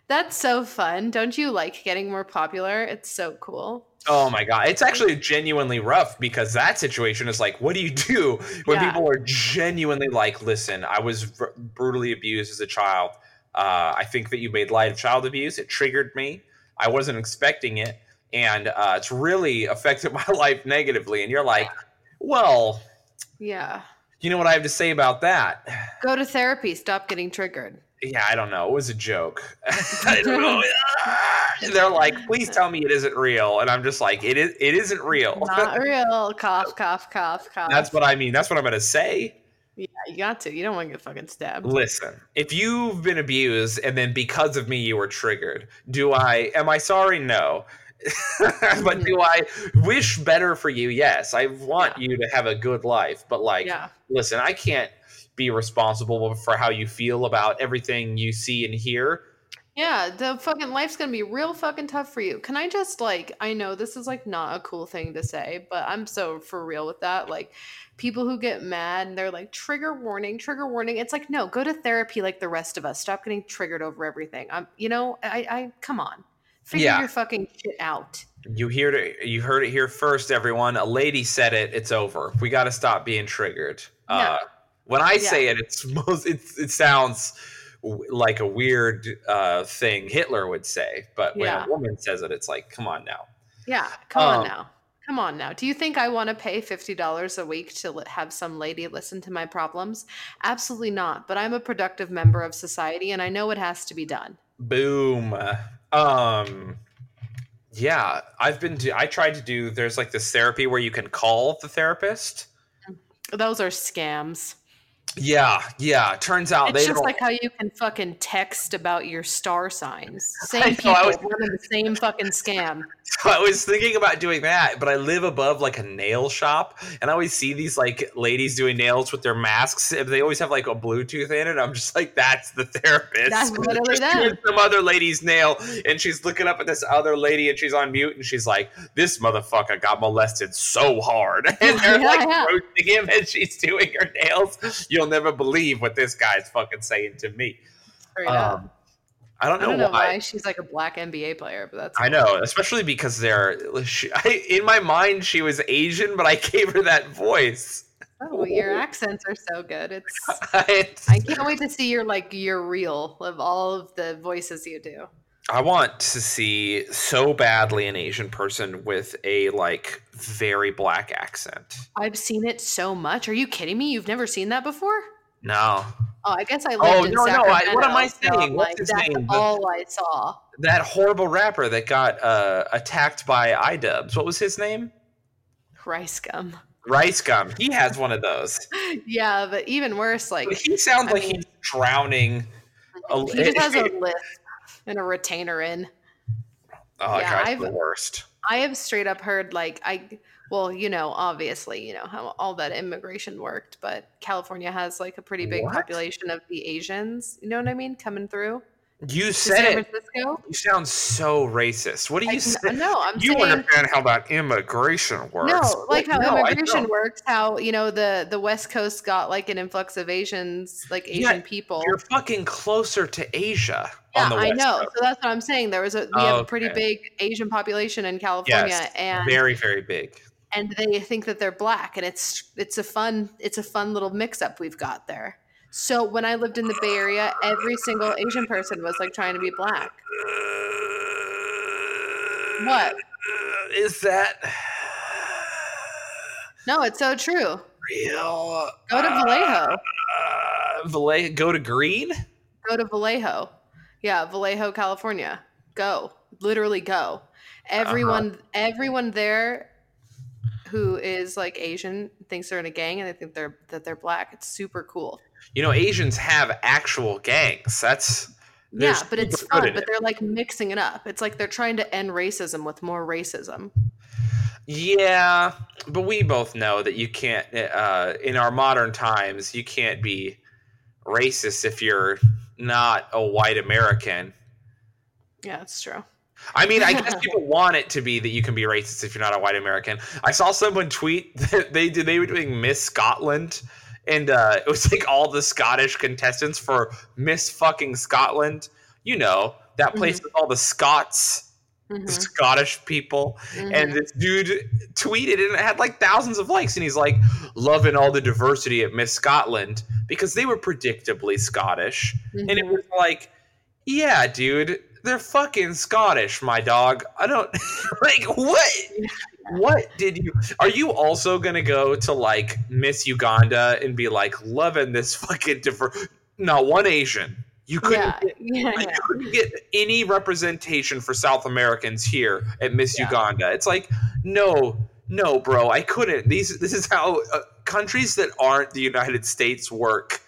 That's so fun. Don't you like getting more popular? It's so cool. Oh my God. It's actually genuinely rough because that situation is like, what do you do when yeah. people are genuinely like, listen, I was v- brutally abused as a child. Uh, I think that you made light of child abuse. It triggered me. I wasn't expecting it. And uh, it's really affected my life negatively. And you're like, well, yeah, you know what I have to say about that? Go to therapy. Stop getting triggered. Yeah, I don't know. It was a joke. I don't know. They're like, please tell me it isn't real. And I'm just like, it is, it isn't real. Not real. Cough, cough, cough, cough. That's what I mean. That's what I'm going to say. Yeah, you got to. You don't want to get fucking stabbed. Listen, if you've been abused and then because of me you were triggered, do I, am I sorry? No. But do I wish better for you? Yes. I want yeah. you to have a good life. But like, yeah. listen, I can't be responsible for how you feel about everything you see and hear. Yeah, the fucking life's gonna be real fucking tough for you. Can I just, like, I know this is, like, not a cool thing to say, but I'm so for real with that. Like, people who get mad and they're like, trigger warning, trigger warning. It's like, no, go to therapy like the rest of us. Stop getting triggered over everything. I'm, you know, I, I come on. Figure yeah. your fucking shit out. You heard it, you heard it here first, everyone. A lady said it. It's over. We gotta stop being triggered. No. Uh, when I yeah. say it, it's most, it's, it sounds... like a weird uh, thing Hitler would say, but when yeah. a woman says it, it's like, come on now. Yeah, come um, on now. Come on now. Do you think I want to pay fifty dollars a week to have some lady listen to my problems? Absolutely not. But I'm a productive member of society, and I know it has to be done. Boom. Um, yeah, I've been. To, I tried to do. There's like this therapy where you can call the therapist. Those are scams. Yeah, yeah. Turns out it's they just don't... like how you can fucking text about your star signs. Same know, people, was... one of the same fucking scam. So I was thinking about doing that, but I live above like a nail shop, and I always see these like ladies doing nails with their masks, and they always have like a Bluetooth in it. I'm just like, that's the therapist. That's literally that. Some other lady's nail, and she's looking up at this other lady, and she's on mute, and she's like, "This motherfucker got molested so hard," and they're yeah, like yeah. roasting him, and she's doing her nails. You You'll never believe what this guy's fucking saying to me. Um, I don't know, I don't know why. why she's like a black N B A player, but that's I know, funny. Especially because they're she, I, in my mind she was Asian, but I gave her that voice. Oh, your accents are so good. It's, it's I can't wait to see your like your reel of all of the voices you do. I want to see so badly an Asian person with a like very black accent. I've seen it so much. Are you kidding me? You've never seen that before? No. Oh, I guess I lived oh, in no, Sacramento. No, I, what am I saying? What's like, his that's name? All I saw. That horrible rapper that got uh, attacked by iDubbbz. What was his name? Rice Gum. Rice Gum. He has one of those. Yeah, but even worse, like but he sounds I like mean, he's drowning. He just has a lisp. And a retainer in. Oh, yeah, I've, the worst. I have straight up heard like I, well, you know, obviously, you know how all that immigration worked, but California has like a pretty big what? population of the Asians. You know what I mean? Coming through. You said it. Francisco. You sound so racist. What do you say? No, I'm you saying, understand how that immigration works. No, like how no, immigration works, how, you know, the, the West Coast got like an influx of Asians, like Asian yeah, people. You're fucking closer to Asia yeah, on the West Coast. I know. Coast. So that's what I'm saying. There was a, we oh, have a pretty okay. big Asian population in California. Yes, and very, very big. And they think that they're black, and it's it's a fun it's a fun little mix up we've got there. So when I lived in the Bay Area, every single Asian person was like trying to be black. What? Is that? No, it's so true. Real. Go to Vallejo. Uh, Vallejo. Go to Green? Go to Vallejo. Yeah, Vallejo, California. Go. Literally go. Everyone, uh-huh. everyone there who is like Asian thinks they're in a gang, and they think they're that they're black. It's super cool. You know, Asians have actual gangs. That's yeah, but it's fun. But they're like mixing it up. It's like they're trying to end racism with more racism. Yeah, but we both know that you can't. Uh, in our modern times, you can't be racist if you're not a white American. Yeah, that's true. I mean, I guess people want it to be that you can be racist if you're not a white American. I saw someone tweet that they did. They were doing Miss Scotland. And uh, it was like all the Scottish contestants for Miss fucking Scotland. You know, that place mm-hmm. with all the Scots, mm-hmm. the Scottish people. Mm-hmm. And this dude tweeted, and it had like thousands of likes. And he's like, loving all the diversity at Miss Scotland, because they were predictably Scottish. Mm-hmm. And it was like, yeah, dude, they're fucking Scottish, my dog. I don't like what. What did you are you also gonna go to like Miss Uganda and be like loving this fucking different not one Asian? You couldn't, yeah, get, yeah, you yeah. couldn't get any representation for South Americans here at Miss yeah. Uganda. It's like no, no, bro, I couldn't. These this is how uh, countries that aren't the United States work.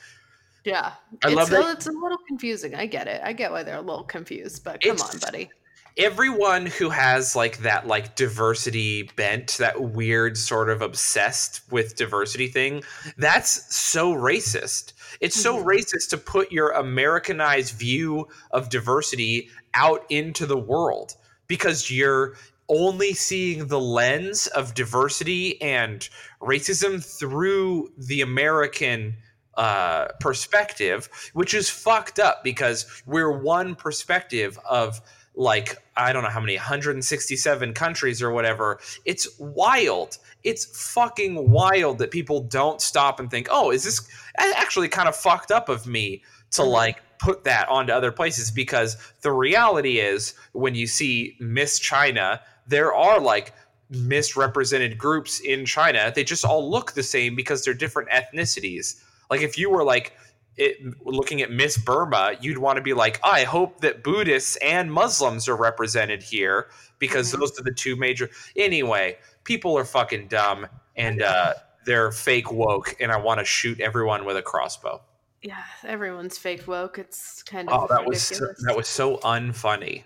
Yeah. I it's, love that. It's a little confusing. I get it. I get why they're a little confused, but come on, buddy. Everyone who has like that like diversity bent, that weird sort of obsessed with diversity thing, that's so racist. It's so mm-hmm. racist to put your Americanized view of diversity out into the world because you're only seeing the lens of diversity and racism through the American uh, perspective, which is fucked up because we're one perspective of like, I don't know how many, one hundred sixty-seven countries or whatever. It's wild. It's fucking wild that people don't stop and think, oh, is this actually kind of fucked up of me to like put that onto other places? Because the reality is when you see Miss China, there are like misrepresented groups in China. They just all look the same because they're different ethnicities. Like if you were like, It, looking at Miss Burma, you'd want to be like, oh, I hope that Buddhists and Muslims are represented here because mm-hmm. those are the two major. Anyway, people are fucking dumb and uh, they're fake woke, and I want to shoot everyone with a crossbow. Yeah, everyone's fake woke. It's kind of oh, that ridiculous. was so, that was so unfunny.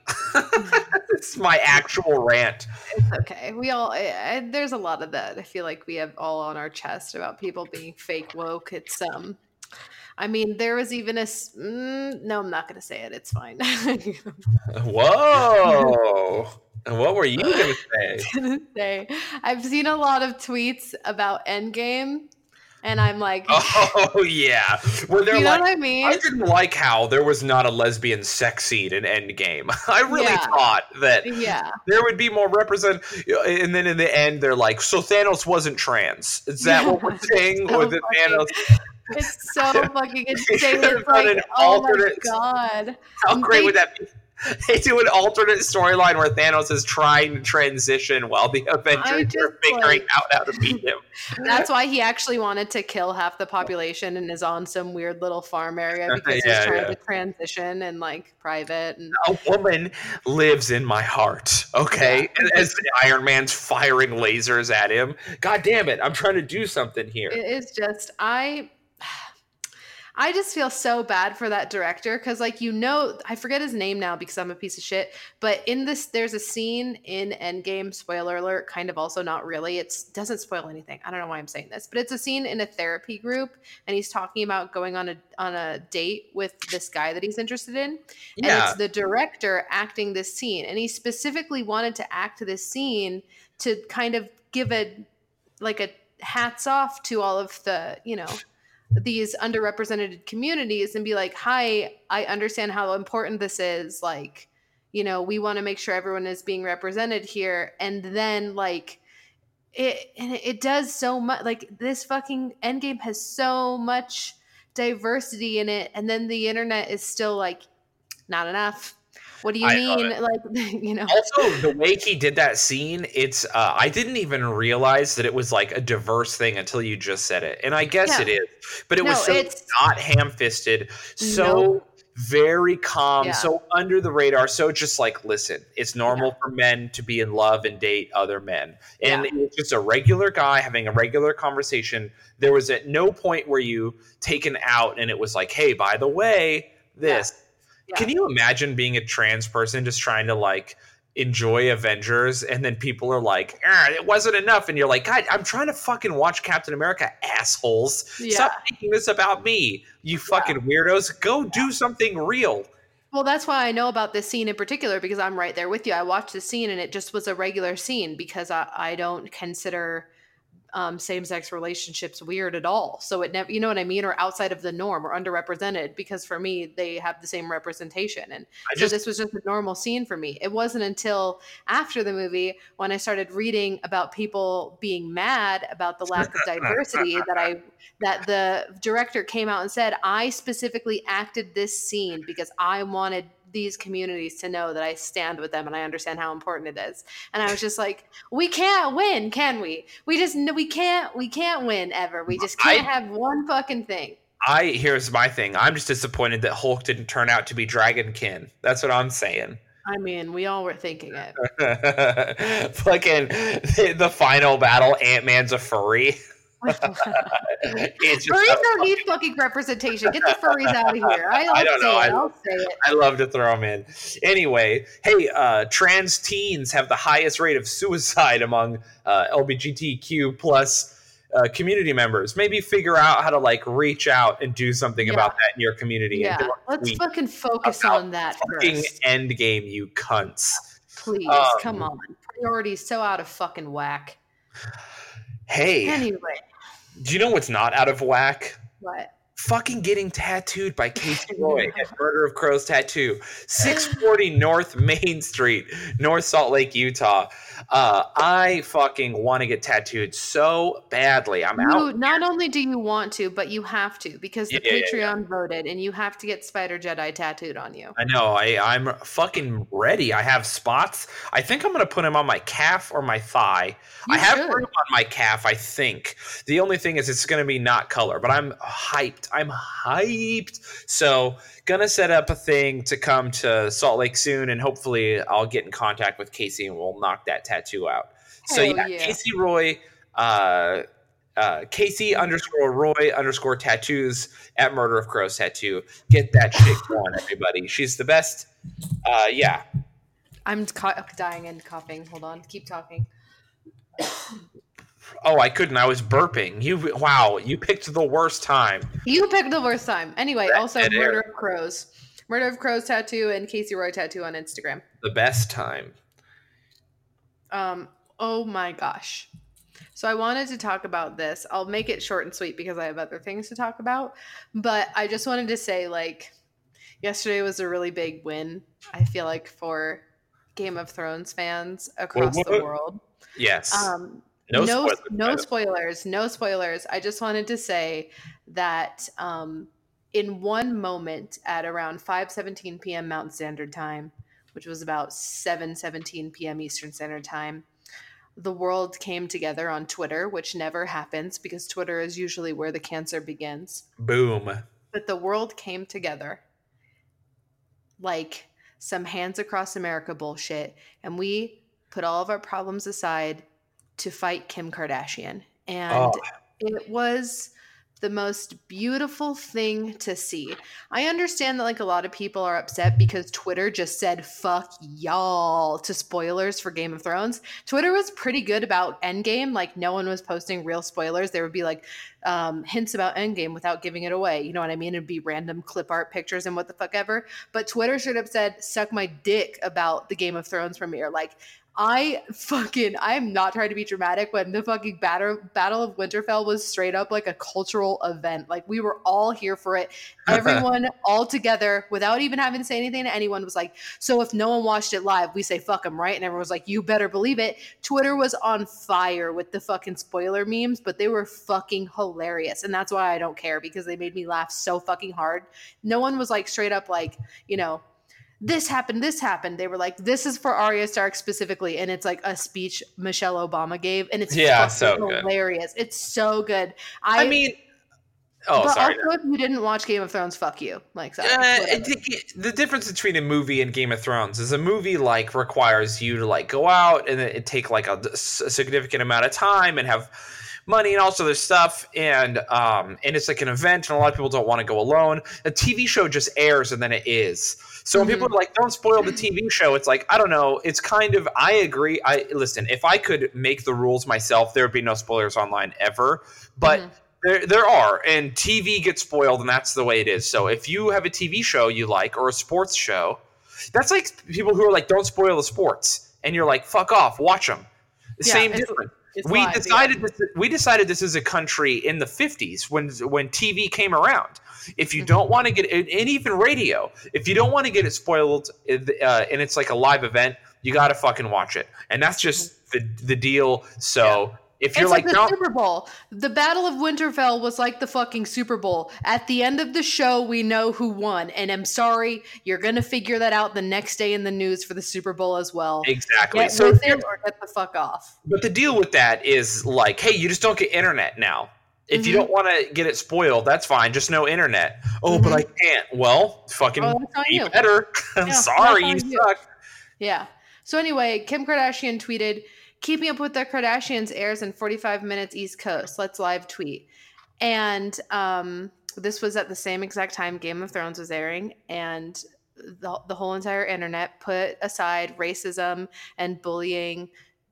It's my actual rant. It's okay. We all I, I, there's a lot of that. I feel like we have all on our chest about people being fake woke. It's um. I mean, there was even a... Mm, no, I'm not going to say it. It's fine. Whoa! And what were you going to say? say? I've seen a lot of tweets about Endgame, and I'm like... Oh, yeah. Well, you like, know what I mean? I didn't like how there was not a lesbian sex scene in Endgame. I really yeah. thought that yeah. there would be more represent... And then in the end, they're like, so Thanos wasn't trans. Is that yeah. what we're saying? So or that Thanos... It's so fucking insane. It's like, oh my god. How great would that be? They do an alternate storyline where Thanos is trying to transition while the Avengers are figuring like, out how to beat him. That's why he actually wanted to kill half the population and is on some weird little farm area because yeah, he's trying yeah. to transition and like private. And- a woman lives in my heart, okay? Yeah. And as the Iron Man's firing lasers at him, god damn it, I'm trying to do something here. It is just, I... I just feel so bad for that director because, like, you know, I forget his name now because I'm a piece of shit. But in this, there's a scene in Endgame, spoiler alert, kind of also not really. It doesn't spoil anything. I don't know why I'm saying this, but it's a scene in a therapy group, and he's talking about going on a on a date with this guy that he's interested in, yeah. and it's the director acting this scene, and he specifically wanted to act this scene to kind of give a like a hats off to all of the, you know. These underrepresented communities and be like, hi, I understand how important this is. Like, you know, we want to make sure everyone is being represented here. And then like it, and it does so much, like this fucking Endgame has so much diversity in it. And then the internet is still like, not enough. What do you I mean? Like, you know, also the way he did that scene, it's uh, I didn't even realize that it was like a diverse thing until you just said it. And I guess yeah. it is, but it no, was so it's... not ham-fisted, so no. very calm, yeah. so under the radar. So just like, listen, it's normal yeah. for men to be in love and date other men. And yeah. it's just a regular guy having a regular conversation. There was at no point where you taken out and it was like, hey, by the way, this. Yeah. Yeah. Can you imagine being a trans person just trying to, like, enjoy Avengers and then people are like, it wasn't enough. And you're like, God, I'm trying to fucking watch Captain America, assholes. Yeah. Stop making this about me, you fucking yeah. weirdos. Go yeah. do something real. Well, that's why I know about this scene in particular because I'm right there with you. I watched the scene and it just was a regular scene because I, I don't consider... Um, same-sex relationships weird at all. So it never, you know what I mean? Or outside of the norm or underrepresented because for me, they have the same representation. And I so just, this was just a normal scene for me. It wasn't until after the movie when I started reading about people being mad about the lack of diversity that I, that the director came out and said, I specifically acted this scene because I wanted these communities to know that I stand with them and I understand how important it is. And I was just like, we can't win, can we? We just no, we can't we can't win ever. We just can't I, have one fucking thing. I here's my thing. I'm just disappointed that Hulk didn't turn out to be Dragonkin. That's what I'm saying. I mean, we all were thinking it. Fucking the final battle, Ant-Man's a furry. It's just furries don't need fucking representation. Get the furries out of here. I, I don't know. I, I'll say it. I love to throw them in. Anyway, hey, uh, trans teens have the highest rate of suicide among uh, L G B T Q plus uh, community members. Maybe figure out how to like reach out and do something yeah. about that in your community. Yeah, and let's fucking focus on that fucking first. End game, you cunts. Please, um, come on. Priorities so out of fucking whack. Hey. Anyway. Do you know what's not out of whack? What? Fucking getting tattooed by Casey Roy at Murder of Crows Tattoo, six forty North Main Street, North Salt Lake, Utah. Uh, I fucking want to get tattooed so badly. I'm you, out. Not only do you want to, but you have to because the yeah, Patreon yeah, yeah. voted, and you have to get Spider Jedi tattooed on you. I know. I, I'm fucking ready. I have spots. I think I'm gonna put them on my calf or my thigh. You I have put them on my calf. I think the only thing is it's gonna be not color, but I'm hyped. I'm hyped. So gonna set up a thing to come to Salt Lake soon, and hopefully I'll get in contact with Casey and we'll knock that tattoo out. Hell so yeah, yeah. Casey Roy, uh, uh, Casey underscore Roy underscore tattoos at Murder of Crows Tattoo. Get that shit going, everybody. She's the best. Uh, yeah. I'm co- dying and coughing. Hold on. Keep talking. Oh, I couldn't. I was burping. You wow, you picked the worst time. You picked the worst time. Anyway, that also Murder of Crows. Murder of Crows Tattoo and Casey Roy Tattoo on Instagram. The best time. Um, oh my gosh. So I wanted to talk about this. I'll make it short and sweet because I have other things to talk about. But I just wanted to say, like, yesterday was a really big win, I feel like, for Game of Thrones fans across what, what, the world. Yes. Um No, no, spoilers. no spoilers, no spoilers. I just wanted to say that um, in one moment at around five seventeen p.m. Mountain Standard Time, which was about seven seventeen p.m. Eastern Standard Time, the world came together on Twitter, which never happens because Twitter is usually where the cancer begins. Boom. But the world came together like some hands across America bullshit, and we put all of our problems aside to fight Kim Kardashian. And oh. it was the most beautiful thing to see. I understand that like a lot of people are upset because Twitter just said, fuck y'all to spoilers for Game of Thrones. Twitter was pretty good about Endgame. Like no one was posting real spoilers. There would be like um, hints about Endgame without giving it away. You know what I mean? It'd be random clip art pictures and what the fuck ever. But Twitter should have said, suck my dick about the Game of Thrones premiere. Like, I fucking, I'm not trying to be dramatic, but the fucking battle, battle of Winterfell was straight up like a cultural event. Like we were all here for it. Everyone all together without even having to say anything to anyone was like, so if no one watched it live, we say, fuck them, right? And everyone was like, you better believe it. Twitter was on fire with the fucking spoiler memes, but they were fucking hilarious. And that's why I don't care because they made me laugh so fucking hard. No one was like straight up like, you know, this happened, this happened. They were like, this is for Arya Stark specifically. And it's like a speech Michelle Obama gave. And it's yeah, so hilarious. Good. It's so good. I, I mean, oh, but sorry. Also, if you didn't watch Game of Thrones, fuck you. Like, sorry, uh, I think it, the difference between a movie and Game of Thrones is a movie like requires you to like go out and it take like a, a significant amount of time and have money and all this other stuff, and um, and it's like an event, and a lot of people don't want to go alone. A T V show just airs, and then it is. So mm-hmm. when people are like, don't spoil the T V show, it's like, I don't know. It's kind of, I agree. I listen, if I could make the rules myself, there would be no spoilers online ever, but mm-hmm. there there are, and T V gets spoiled, and that's the way it is. So if you have a T V show you like, or a sports show, that's like people who are like, don't spoil the sports, and you're like, fuck off, watch them. The yeah, same difference. It's we live, decided yeah. this, we decided this is a country in the fifties when when T V came around. If you mm-hmm. don't want to get it, and even radio, if you don't want to get it spoiled uh, and it's like a live event, you got to fucking watch it. And that's just the the deal. So yeah. If you're it's like, like the no. Super Bowl, the Battle of Winterfell was like the fucking Super Bowl. At the end of the show, we know who won, and I'm sorry, you're gonna figure that out the next day in the news for the Super Bowl as well. Exactly. Get so with it or get the fuck off. But the deal with that is like, hey, you just don't get internet now. If mm-hmm. you don't want to get it spoiled, that's fine. Just no internet. Oh, mm-hmm. but I can't. Well, fucking oh, be you. better. I'm yeah, sorry, you suck. You. Yeah. So anyway, Kim Kardashian tweeted. Keeping Up with the Kardashians airs in forty-five minutes East Coast. Let's live tweet. And um, this was at the same exact time Game of Thrones was airing, and the, the whole entire internet put aside racism and bullying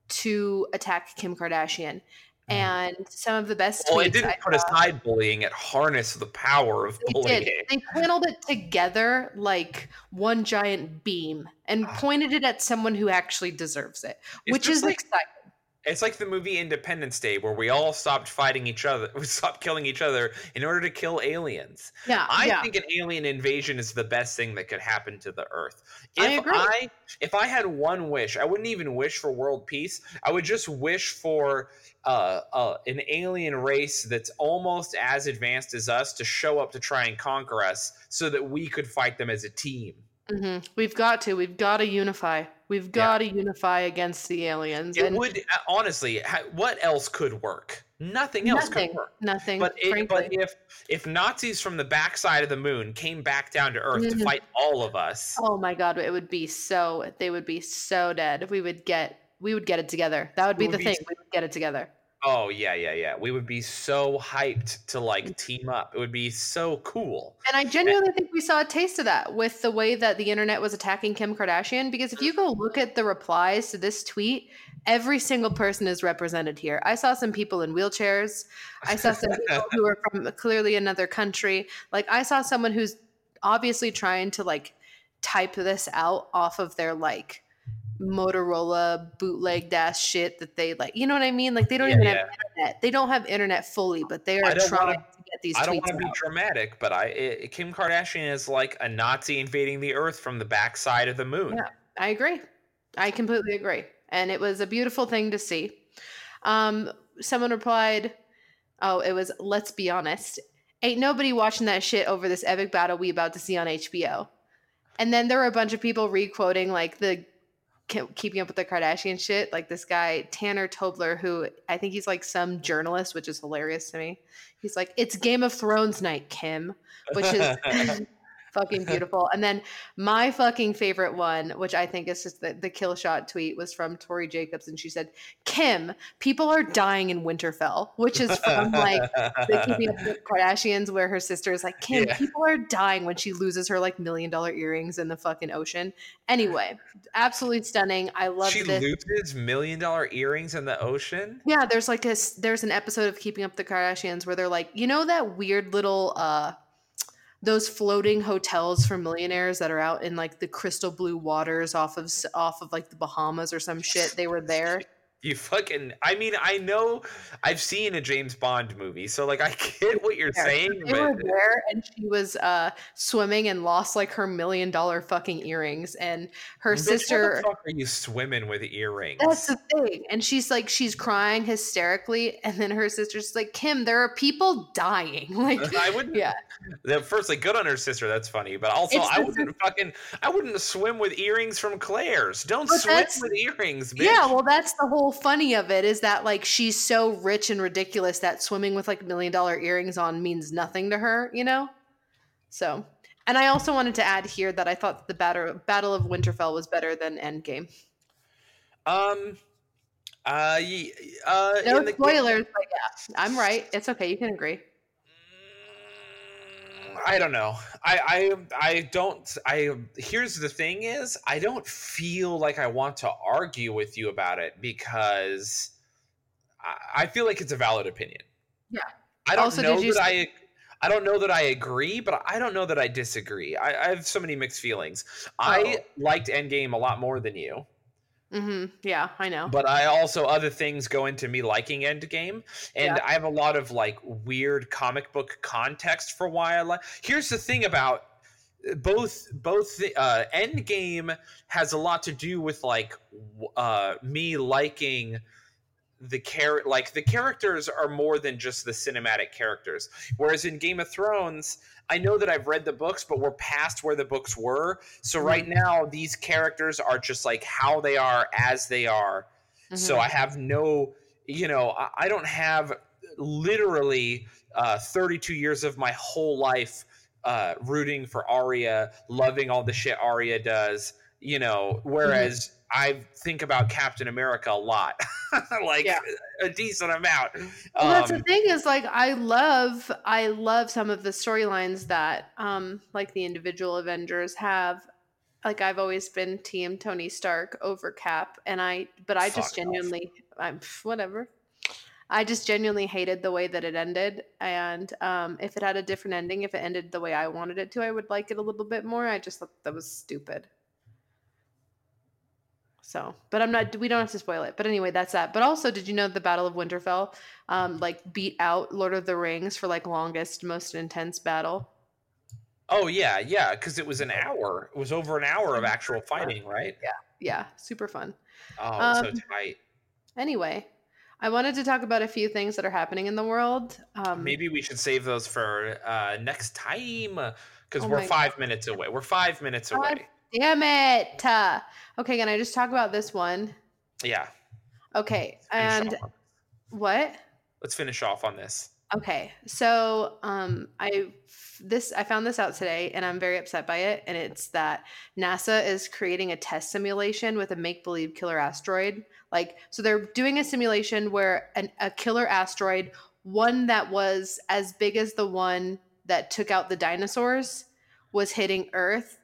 to attack Kim Kardashian. And some of the best. Well, tweets it didn't I put thought, aside bullying; it harnessed the power of bullying. Did. They handled it together like one giant beam and pointed it at someone who actually deserves it, it's which is like, exciting. It's like the movie Independence Day, where we all stopped fighting each other, we stopped killing each other in order to kill aliens. Yeah, I yeah. think an alien invasion is the best thing that could happen to the Earth. If I agree. I, if I had one wish, I wouldn't even wish for world peace. I would just wish for. Uh, uh, an alien race that's almost as advanced as us to show up to try and conquer us so that we could fight them as a team. Mm-hmm. We've got to. We've got to unify. We've got yeah. to unify against the aliens. It and would, honestly, what else could work? Nothing else nothing, could work. Nothing, but, it, but if if Nazis from the backside of the moon came back down to Earth mm-hmm. to fight all of us. Oh my God, it would be so, they would be so dead. We would get We would get it together. That would be would the be, thing. We would get it together. Oh, yeah, yeah, yeah. We would be so hyped to, like, team up. It would be so cool. And I genuinely and- think we saw a taste of that with the way that the internet was attacking Kim Kardashian. Because if you go look at the replies to this tweet, every single person is represented here. I saw some people in wheelchairs. I saw some people who were from clearly another country. Like, I saw someone who's obviously trying to, like, type this out off of their, like, Motorola bootleg dash shit that they like, you know what I mean? Like they don't yeah, even yeah. have internet. They don't have internet fully, but they are trying wanna, to get these. I don't want to be dramatic, but I it, Kim Kardashian is like a Nazi invading the Earth from the backside of the moon. Yeah, I agree. I completely agree, and it was a beautiful thing to see. Um, someone replied, "Oh, it was. Let's be honest. Ain't nobody watching that shit over this epic battle we about to see on H B O." And then there were a bunch of people re-quoting like the. Keeping Up with the Kardashian shit, like this guy Tanner Tobler, who I think he's like some journalist, which is hilarious to me. He's like, "It's Game of Thrones night, Kim," which is fucking beautiful. And then my fucking favorite one, which I think is just the, the kill shot tweet, was from Tori Jacobs, and she said, "Kim, people are dying in Winterfell," which is from like the Keeping Up with the Kardashians, where her sister is like, "Kim, yeah. people are dying," when she loses her like million dollar earrings in the fucking ocean. Anyway, absolutely stunning. I love she this. Loses million dollar earrings in the ocean. Yeah, there's like a there's an episode of Keeping Up with the Kardashians where they're like, you know that weird little uh those floating hotels for millionaires that are out in like the crystal blue waters off of off of like the Bahamas or some shit. They were there. You fucking, I mean, I know I've seen a James Bond movie, so like I get what you're yeah. saying. They but... were there, and she was uh, swimming and lost like her million dollar fucking earrings, and her Bitch, sister. How the fuck are you swimming with earrings? That's the thing, and she's like, she's crying hysterically, and then her sister's like, "Kim, there are people dying." Like I wouldn't. Yeah. Firstly, good on her sister. That's funny, but also it's I wouldn't sister. fucking, I wouldn't swim with earrings from Claire's. Don't but swim with earrings, bitch. Yeah, well, that's the whole. Funny of it is that like she's so rich and ridiculous that swimming with like million dollar earrings on means nothing to her, you know? So, and I also wanted to add here that I thought the battle battle of Winterfell was better than Endgame. Um uh, uh no in the spoilers game- but yeah, I'm right. It's okay, you can agree. I don't know. I, I I don't I here's the thing is I don't feel like I want to argue with you about it because I, I feel like it's a valid opinion. Yeah. I don't also, know that say- I I don't know that I agree, but I don't know that I disagree. I, I have so many mixed feelings. Oh. I liked Endgame a lot more than you. Mm-hmm. Yeah, I know. But I also other things go into me liking Endgame, and yeah. I have a lot of like weird comic book context for why I like. Here's the thing about both both the, uh, Endgame has a lot to do with like uh, me liking the char- like the characters are more than just the cinematic characters. Whereas in Game of Thrones, I know that I've read the books, but we're past where the books were. So right now, these characters are just like how they are as they are. Mm-hmm. So I have no, you know, I don't have literally uh, thirty-two years of my whole life uh, rooting for Arya, loving all the shit Arya does. you know, whereas mm-hmm. I think about Captain America a lot, like yeah. a decent amount. Well, um, that's the thing is like, I love, I love some of the storylines that um, like the individual Avengers have. Like I've always been team Tony Stark over Cap, and I, but I just genuinely, off. I'm whatever. I just genuinely hated the way that it ended. And um, if it had a different ending, if it ended the way I wanted it to, I would like it a little bit more. I just thought that was stupid. So, but I'm not, we don't have to spoil it. But anyway, that's that. But also, did you know the Battle of Winterfell, um, like beat out Lord of the Rings for like longest, most intense battle? Oh yeah. Yeah. Cause it was an hour. It was over an hour of actual fighting, right? Yeah. Yeah. Super fun. Oh, um, so tight. Anyway. I wanted to talk about a few things that are happening in the world. Um, Maybe we should save those for uh, next time because oh we're five God. minutes away. We're five minutes God away. Damn it. Uh, okay, can I just talk about this one? Yeah. Okay. Let's and what? Let's finish off on this. Okay. So um, I this I found this out today and I'm very upset by it. And it's that NASA is creating a test simulation with a make-believe killer asteroid. Like, so they're doing a simulation where an, a killer asteroid, one that was as big as the one that took out the dinosaurs, was hitting Earth.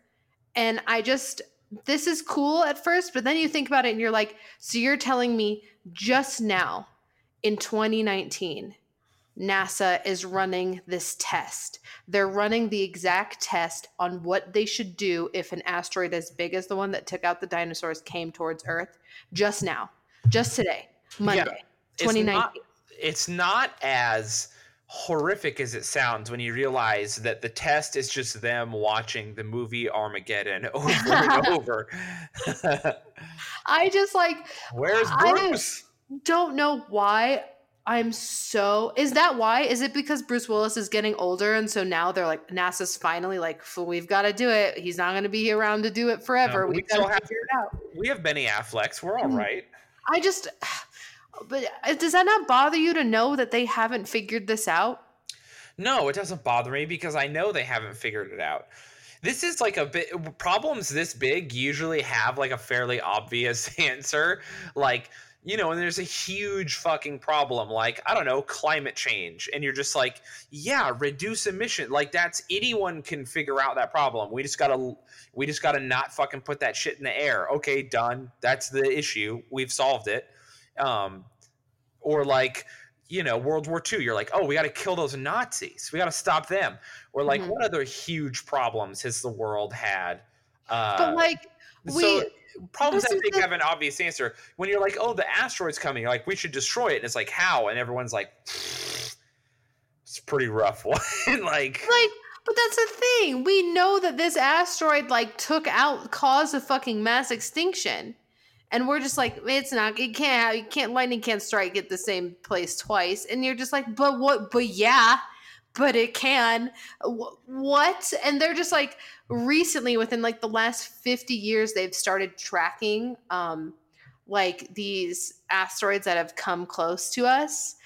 And I just, this is cool at first, but then you think about it and you're like, so you're telling me just now in twenty nineteen, NASA is running this test. They're running the exact test on what they should do if an asteroid as big as the one that took out the dinosaurs came towards Earth just now. Just today, Monday, yeah, it's twenty nineteen. Not, it's not as horrific as it sounds when you realize that the test is just them watching the movie Armageddon over and over. I just like... Where's Bruce? I don't know why I'm so... Is that why? Is it because Bruce Willis is getting older and so now they're like, NASA's finally like, we've got to do it. He's not going to be around to do it forever. No, we've we got to figure it out. We have Benny Affleck's. We're all right. I just, but does that not bother you to know that they haven't figured this out? No, it doesn't bother me because I know they haven't figured it out. This is like a bit, problems this big usually have like a fairly obvious answer. Like, you know, and there's a huge fucking problem. Like, I don't know, climate change. And you're just like, yeah, reduce emission. Like that's, anyone can figure out that problem. We just gotta, we just gotta not fucking put that shit in the air. Okay, done. That's the issue. We've solved it. Um, or like, you know, World War Two, you're like, oh, we gotta kill those Nazis. We gotta stop them. Or like, mm-hmm. what other huge problems has the world had? Uh, but like, we... So, problems that they have an obvious answer. When you're like, oh, the asteroid's coming, you're like, we should destroy it. And it's like, how? And everyone's like, it's a pretty rough one. like, like, but that's the thing. We know that this asteroid like took out, caused a fucking mass extinction. And we're just like, it's not, it can't, you can't, lightning can't strike at the same place twice. And you're just like, but what, but yeah. But it can. What? And they're just like recently, within like the last fifty years, they've started tracking um, like these asteroids that have come close to us.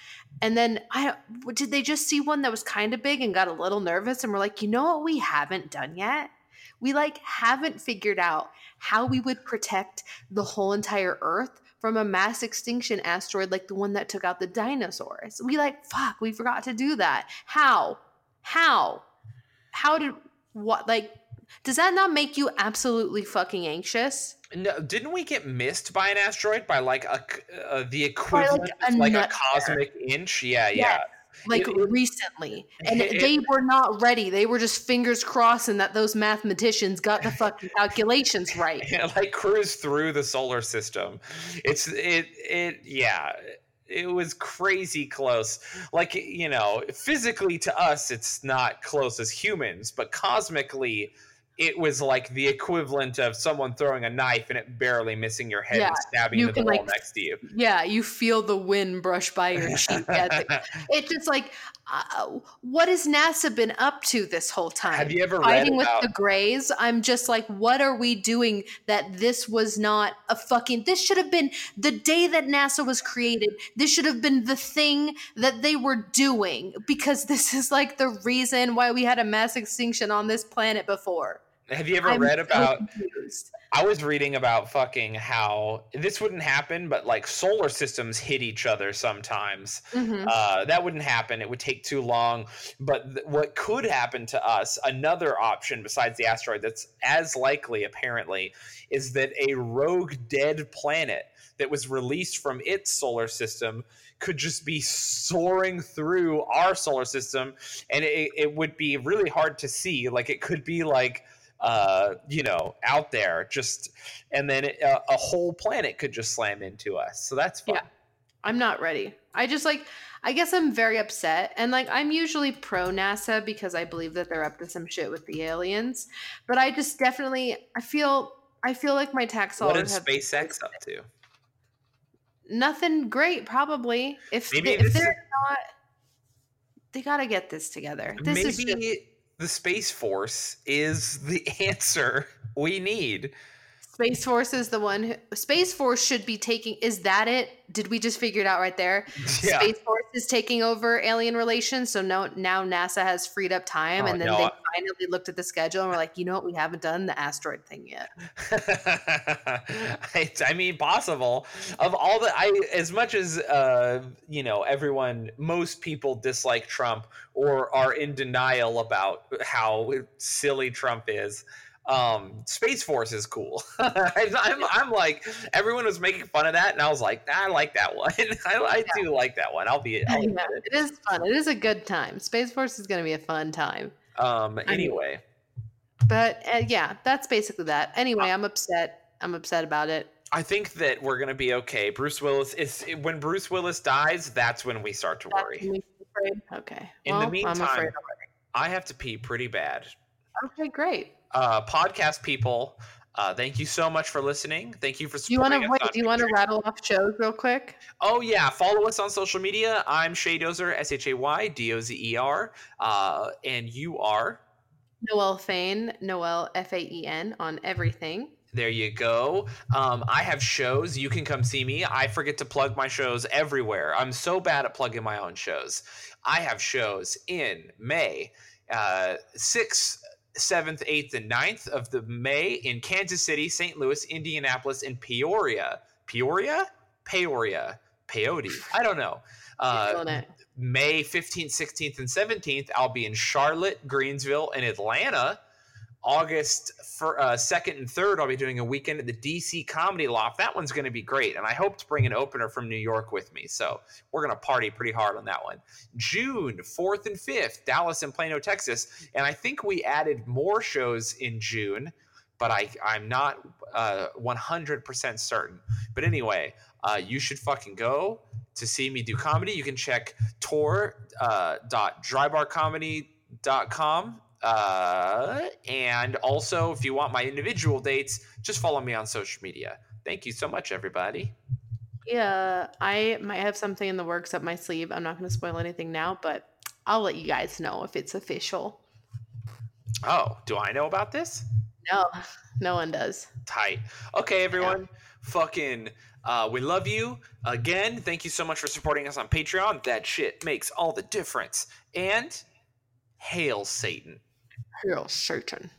And then I did they just see one that was kind of big and got a little nervous and were like, you know what we haven't done yet? We like haven't figured out how we would protect the whole entire Earth from a mass extinction asteroid like the one that took out the dinosaurs. We like, fuck, we forgot to do that. How? How? How did, what, like, does that not make you absolutely fucking anxious? No, didn't we get missed by an asteroid by like a, uh, the equivalent of like a, like a cosmic inch? Yeah, yeah. yeah. Like it, recently. And it, they were not ready. They were just fingers crossing that those mathematicians got the fucking calculations right. Yeah, like cruise through the solar system. It's it it yeah. It was crazy close. Like, you know, physically to us it's not close as humans, but cosmically it was like the equivalent of someone throwing a knife and it barely missing your head yeah, and stabbing you into the wall like, next to you. Yeah, you feel the wind brush by your cheek. It's just like, uh, what has NASA been up to this whole time? Have you ever Fighting read about- with the Greys? I'm just like, what are we doing that this was not a fucking... This should have been the day that NASA was created. This should have been the thing that they were doing because this is like the reason why we had a mass extinction on this planet before. Have you ever I'm read about, confused. I was reading about fucking how, this wouldn't happen, but like solar systems hit each other sometimes. Mm-hmm. Uh, that wouldn't happen. It would take too long. But th- what could happen to us, another option besides the asteroid that's as likely apparently, is that a rogue dead planet that was released from its solar system could just be soaring through our solar system. And it, it would be really hard to see. Like it could be like, Uh, you know, out there, just and then it, uh, a whole planet could just slam into us. So that's fun. Yeah, I'm not ready. I just like, I guess I'm very upset, and like I'm usually pro NASA because I believe that they're up to some shit with the aliens. But I just definitely, I feel, I feel like my tax dollars. What is have SpaceX up to? Nothing great, probably. If maybe they, if they're is... not, they gotta get this together. This maybe... is. Just, The Space Force is the answer we need. Space Force is the one. Who, Space Force should be taking. Is that it? Did we just figure it out right there? Yeah. Space Force is taking over alien relations. So now, now NASA has freed up time. Oh, and then no, they I, finally looked at the schedule and were like, you know what? We haven't done the asteroid thing yet. it's, I mean, possible. Of all the, I, as much as, uh, you know, everyone, most people dislike Trump or are in denial about how silly Trump is. Um, Space Force is cool. I'm, I'm, I'm like, everyone was making fun of that, and I was like, nah, I like that one. I, I yeah. do like that one. I'll be. I'll yeah, it. it is fun. It is a good time. Space Force is going to be a fun time. Um. Anyway. I'm, but uh, yeah, that's basically that. Anyway, I'm upset. I'm upset about it. I think that we're going to be okay. Bruce Willis is when Bruce Willis dies. That's when we start to that's worry. Okay. In well, the meantime, I have to pee pretty bad. Okay, great. Uh, podcast people, uh, thank you so much for listening. Thank you for supporting you wanna, us wait, Do you want to rattle off shows real quick? Oh, yeah. Follow us on social media. I'm Shay Dozer, S H A Y D O Z E R. Uh, and you are? Noelle Fain, Noelle F A E N on everything. There you go. Um, I have shows. You can come see me. I forget to plug my shows everywhere. I'm so bad at plugging my own shows. I have shows in May. Uh, six... seventh, eighth, and ninth of the May in Kansas City, Saint Louis, Indianapolis, and Peoria. Peoria? Peoria. Peyote. I don't know. Uh, May fifteenth, sixteenth, and seventeenth, I'll be in Charlotte, Greensville, and Atlanta. August for, uh, second and third, I'll be doing a weekend at the D C Comedy Loft. That one's going to be great, and I hope to bring an opener from New York with me. So we're going to party pretty hard on that one. June fourth and fifth, Dallas and Plano, Texas. And I think we added more shows in June, but I, I'm not uh, one hundred percent certain. But anyway, uh, you should fucking go to see me do comedy. You can check tour dot drybarcomedy dot com. Uh, and also, if you want my individual dates, just follow me on social media. Thank you so much, everybody. Yeah, I might have something in the works up my sleeve. I'm not going to spoil anything now, but I'll let you guys know if it's official. Oh, do I know about this? No, no one does. Tight. Okay, everyone. Yeah. Fucking, uh, we love you. Again, thank you so much for supporting us on Patreon. That shit makes all the difference. And hail Satan. Hail Satan.